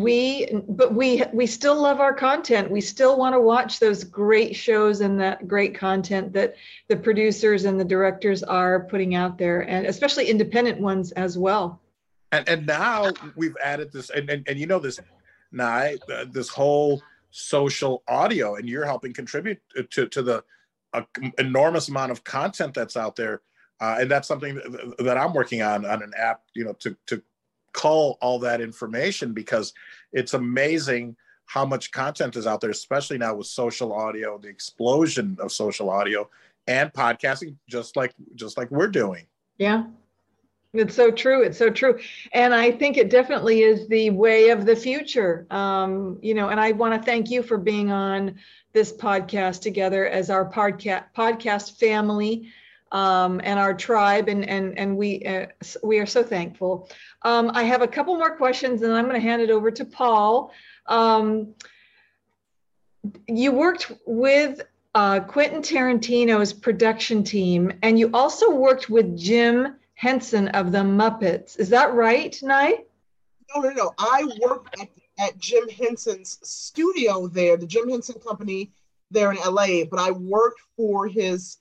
we still love our content. We still want to watch those great shows and that great content that the producers and the directors are putting out there, and especially independent ones as well. And now we've added this, and you know this, Nye, this whole social audio, and you're helping contribute to the enormous amount of content that's out there, and that's something that I'm working on an app, you know, to cull all that information, because it's amazing how much content is out there, especially now with social audio, the explosion of social audio and podcasting, just like we're doing. Yeah, it's so true. It's so true. And I think it definitely is the way of the future. You know, and I want to thank you for being on this podcast together as our podcast family. And our tribe, and we are so thankful. I have a couple more questions, and I'm going to hand it over to Paul. You worked with Quentin Tarantino's production team, and you also worked with Jim Henson of the Muppets. Is that right, Nye? No. I worked at Jim Henson's studio there, the Jim Henson Company there in LA, but I worked for his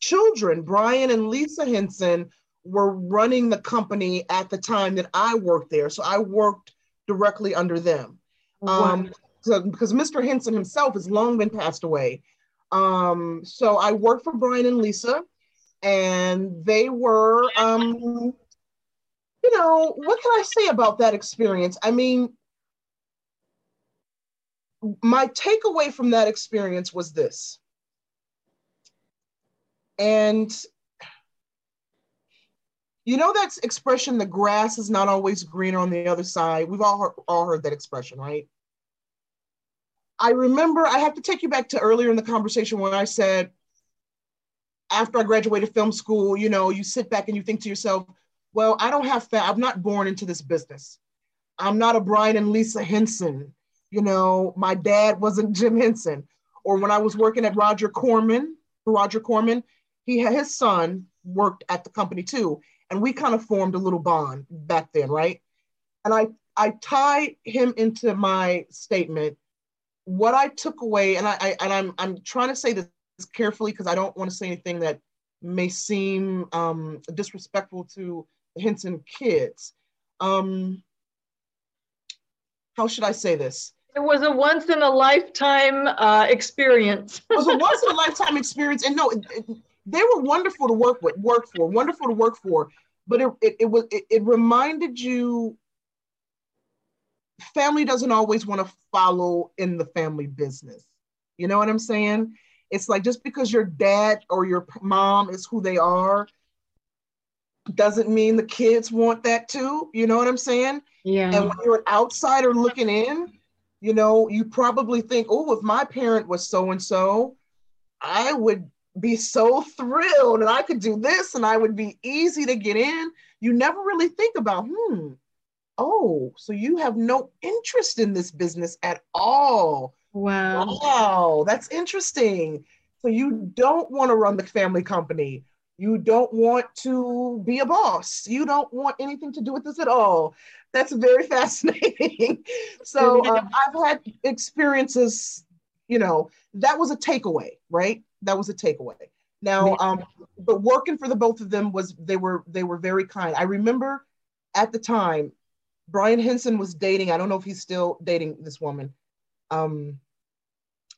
children. Bryan and Lisa Henson were running the company at the time that I worked there. So I worked directly under them. Because Mr. Henson himself has long been passed away. So I worked for Bryan and Lisa, and they were, you know, what can I say about that experience? I mean, my takeaway from that experience was this. And you know that expression, the grass is not always greener on the other side. We've all heard that expression, right? I remember, I have to take you back to earlier in the conversation when I said, after I graduated film school, you know, you sit back and you think to yourself, well, I don't have that. I'm not born into this business. I'm not a Bryan and Lisa Henson. You know, my dad wasn't Jim Henson. Or when I was working at Roger Corman, he had his son worked at the company too. And we kind of formed a little bond back then, right? And I tied him into my statement. What I took away, and I'm trying to say this carefully because I don't want to say anything that may seem disrespectful to the Henson kids. How should I say this? It was a once-in-a-lifetime experience. It was a once-in-a-lifetime experience. And no, they were wonderful to work for. But it reminded you, family doesn't always want to follow in the family business. You know what I'm saying? It's like, just because your dad or your mom is who they are, doesn't mean the kids want that too. You know what I'm saying? Yeah. And when you're an outsider looking in, you know, you probably think, oh, if my parent was so-and-so, I would be so thrilled and I could do this and I would be easy to get in. You never really think about, oh, so you have no interest in this business at all. Wow, that's interesting. So you don't want to run the family company. You don't want to be a boss. You don't want anything to do with this at all. That's very fascinating. So I've had experiences, you know, that was a takeaway, right? That was a takeaway. Now, but working for the both of them was, they were very kind. I remember at the time, Bryan Henson was dating, I don't know if he's still dating this woman,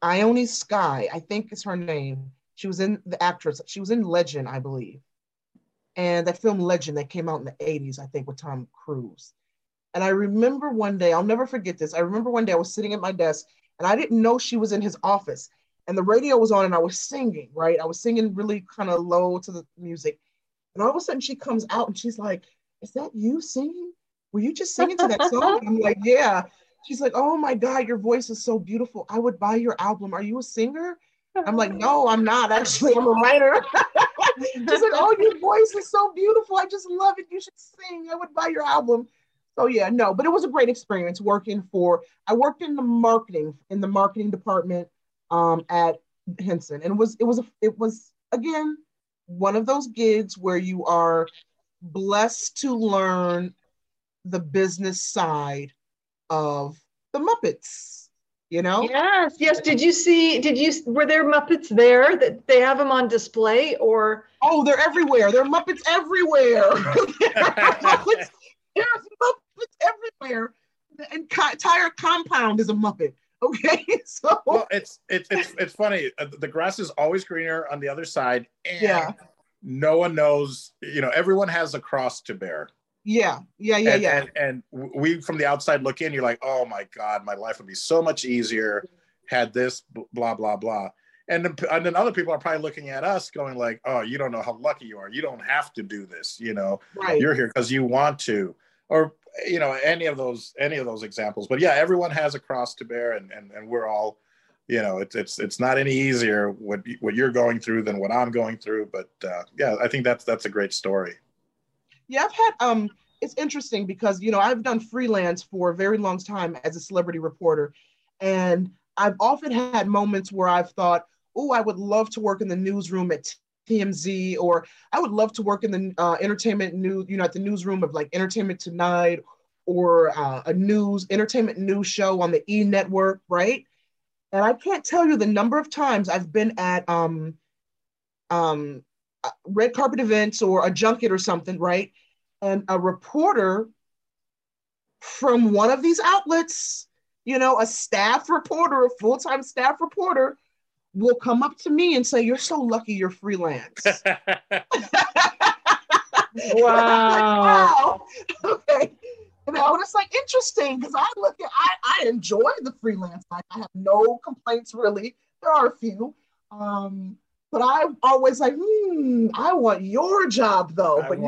Ione Skye, I think is her name. She was in the actress, she was in Legend, I believe. And that film Legend that came out in the 80s, I think, with Tom Cruise. And I remember one day, I'll never forget this. I remember one day I was sitting at my desk and I didn't know she was in his office and the radio was on and I was singing, right? I was singing really kind of low to the music. And all of a sudden she comes out and she's like, is that you singing? Were you just singing to that song? And I'm like, yeah. She's like, oh my God, your voice is so beautiful. I would buy your album. Are you a singer? I'm like, no, I'm not. Actually, I'm a writer. She's like, oh, your voice is so beautiful. I just love it. You should sing. I would buy your album. So yeah, no, but it was a great experience working for, I worked in the marketing department at Henson. And it was again, one of those gigs where you are blessed to learn the business side of the Muppets. You know? Yes, yes. Were there Muppets there that they have them on display or? Oh, they're everywhere. There are Muppets everywhere. There's Muppets everywhere. The entire compound is a Muppet. Okay. So well, it's funny. The grass is always greener on the other side. And yeah. No one knows, you know, everyone has a cross to bear. Yeah. And we, from the outside look in, you're like, oh my God, my life would be so much easier had this blah, blah, blah. And then other people are probably looking at us going like, oh, you don't know how lucky you are. You don't have to do this. You know, right. You're here because you want to, or, you know, any of those examples. But yeah, everyone has a cross to bear and we're all, you know, it's not any easier what you're going through than what I'm going through. But yeah, I think that's a great story. Yeah, I've had, it's interesting because, you know, I've done freelance for a very long time as a celebrity reporter. And I've often had moments where I've thought, oh, I would love to work in the newsroom at TMZ, or I would love to work in the entertainment news, you know, at the newsroom of like Entertainment Tonight or entertainment news show on the E! Network, right? And I can't tell you the number of times I've been at red carpet events or a junket or something, right? And a reporter from one of these outlets, you know, a staff reporter, a full-time staff reporter will come up to me and say, you're so lucky you're freelance. Wow. Like, wow. Okay. You know, and it's like interesting because I enjoy the freelance life. I have no complaints really. There are a few. But I'm always like, I want your job though. But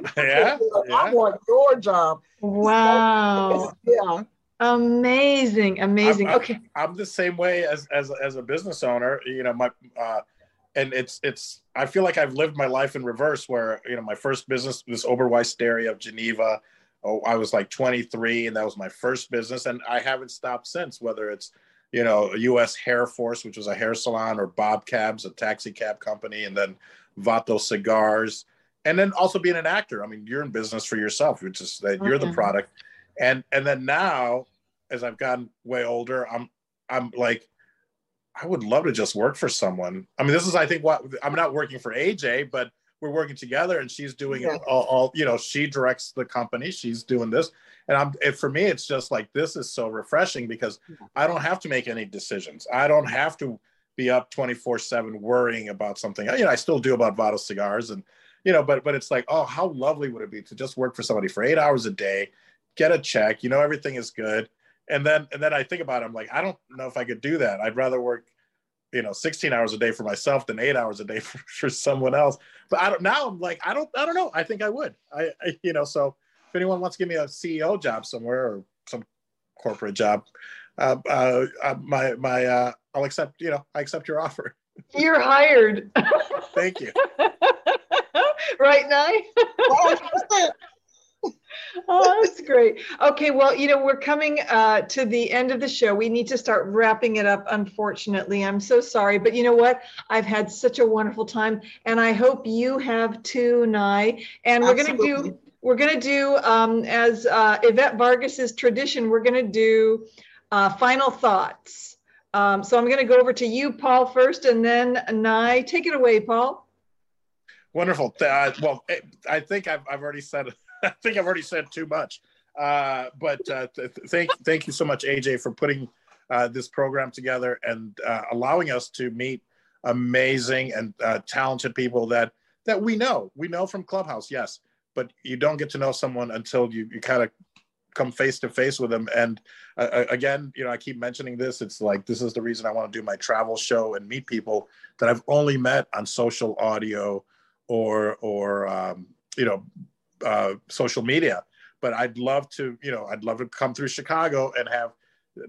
I want your job. Wow. So, yeah. Amazing. Okay. I'm the same way as a business owner. You know, my and it's I feel like I've lived my life in reverse where, you know, my first business, this Oberweis Dairy of Geneva, I was like 23 and that was my first business. And I haven't stopped since, whether it's, you know, U.S. Hair Force, which was a hair salon, or Bob Cabs, a taxi cab company, and then Vato Cigars, and then also being an actor. I mean, you're in business for yourself, which is that you're the product. And then now, as I've gotten way older, I'm like, I would love to just work for someone. I mean, this is, I think, what I'm not working for AJ, but we're working together, and she's doing all. You know, she directs the company. She's doing this. And for me, it's just like, this is so refreshing because I don't have to make any decisions. I don't have to be up 24/7 worrying about something. You know, I still do about Vato Cigars and, you know, but it's like, oh, how lovely would it be to just work for somebody for 8 hours a day, get a check, you know, everything is good. And then I think about it, I'm like, I don't know if I could do that. I'd rather work, you know, 16 hours a day for myself than 8 hours a day for someone else. But I don't know. I think I would, I you know, so. If anyone wants to give me a CEO job somewhere or some corporate job, I'll accept, you know, I accept your offer. You're hired. Thank you. Right, Nye? Oh, that's great. Okay, well, you know, we're coming to the end of the show. We need to start wrapping it up, unfortunately. I'm so sorry. But you know what? I've had such a wonderful time, and I hope you have too, Nye. And absolutely. We're going to do, as Yvette Vargas's tradition, we're going to do final thoughts. So I'm going to go over to you, Paul, first, and then Nye. Take it away, Paul. Wonderful. Well, I think I've already said it. I think I've already said too much, but thank you so much, AJ, for putting this program together and allowing us to meet amazing and talented people that we know from Clubhouse, yes, but you don't get to know someone until you kind of come face to face with them. And again, you know, I keep mentioning this. It's like, this is the reason I want to do my travel show and meet people that I've only met on social audio or you know, social media. But I'd love to come through Chicago and have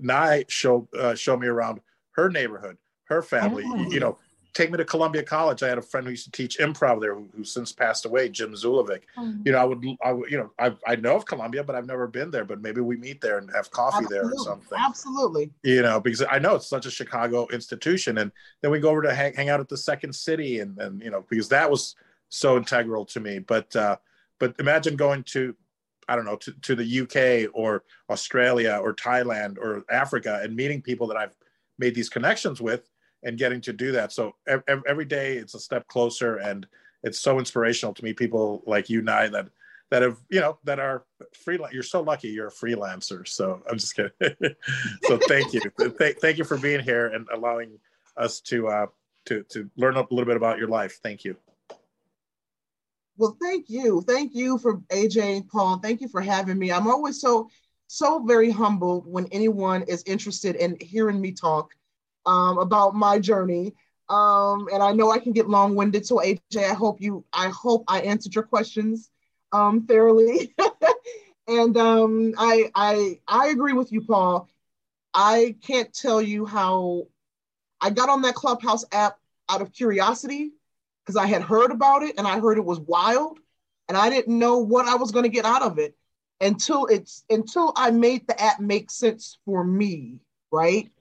Nye show me around her neighborhood, her family. Oh. You know, take me to Columbia College. I had a friend who used to teach improv there, who since passed away, Jim Zulovic. Oh. You know, I know of Columbia, but I've never been there. But maybe we meet there and have coffee there or something. Absolutely. You know, because I know it's such a Chicago institution, and then we go over to hang out at the Second City, and you know, because that was so integral to me. But imagine going to, I don't know, to the UK or Australia or Thailand or Africa and meeting people that I've made these connections with and getting to do that. So every day it's a step closer, and it's so inspirational to meet people like you, Nye, that have, you know, that are freelance. You're so lucky you're a freelancer. So I'm just kidding. So thank you. Thank you for being here and allowing us to learn up a little bit about your life. Thank you. Well, thank you. Thank you for AJ and Paul. Thank you for having me. I'm always so very humbled when anyone is interested in hearing me talk about my journey. And I know I can get long-winded. So AJ, I hope I answered your questions thoroughly. And I agree with you, Paul. I can't tell you how I got on that Clubhouse app out of curiosity, because I had heard about it and I heard it was wild and I didn't know what I was going to get out of it until I made the app make sense for me, right?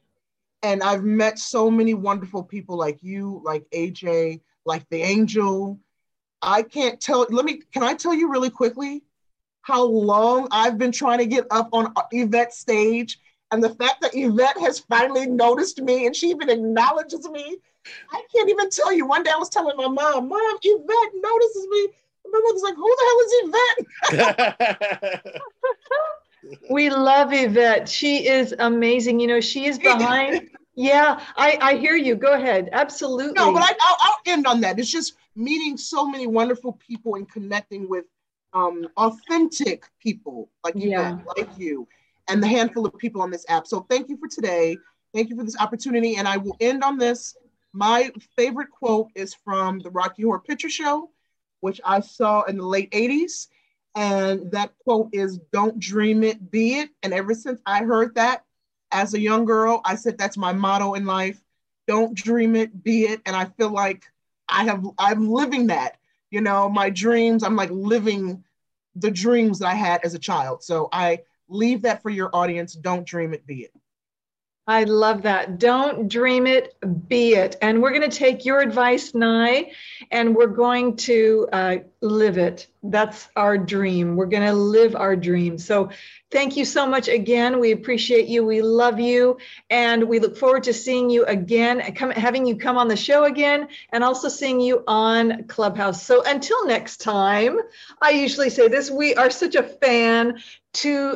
And I've met so many wonderful people like you, like AJ, like the Angel. I can't tell, can I tell you really quickly how long I've been trying to get up on Yvette's stage, and the fact that Yvette has finally noticed me and she even acknowledges me, I can't even tell you. One day I was telling my mom, Yvette notices me. And my mother's like, who the hell is Yvette? We love Yvette. She is amazing. You know, she is behind. Yeah, I hear you. Go ahead. Absolutely. No, but I'll end on that. It's just meeting so many wonderful people and connecting with authentic people like Yvette, like you, and the handful of people on this app. So thank you for today. Thank you for this opportunity. And I will end on this. My favorite quote is from the Rocky Horror Picture Show, which I saw in the late 80s. And that quote is, don't dream it, be it. And ever since I heard that as a young girl, I said, that's my motto in life. Don't dream it, be it. And I feel like I'm living that, you know, my dreams. I'm like living the dreams that I had as a child. So I leave that for your audience. Don't dream it, be it. I love that. Don't dream it, be it. And we're going to take your advice, Nye, and we're going to live it. That's our dream. We're going to live our dream. So thank you so much again. We appreciate you. We love you. And we look forward to seeing you again, having you come on the show again, and also seeing you on Clubhouse. So until next time, I usually say this, we are such a fan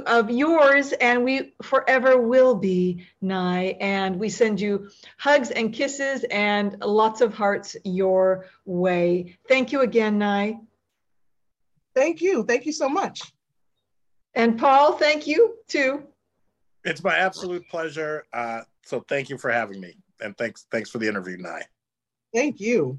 of yours, and we forever will be, Nye, and we send you hugs and kisses and lots of hearts your way. Thank you again, Nye. Thank you. Thank you so much. And Paul, thank you too. It's my absolute pleasure. So thank you for having me, and thanks for the interview, Nye. Thank you.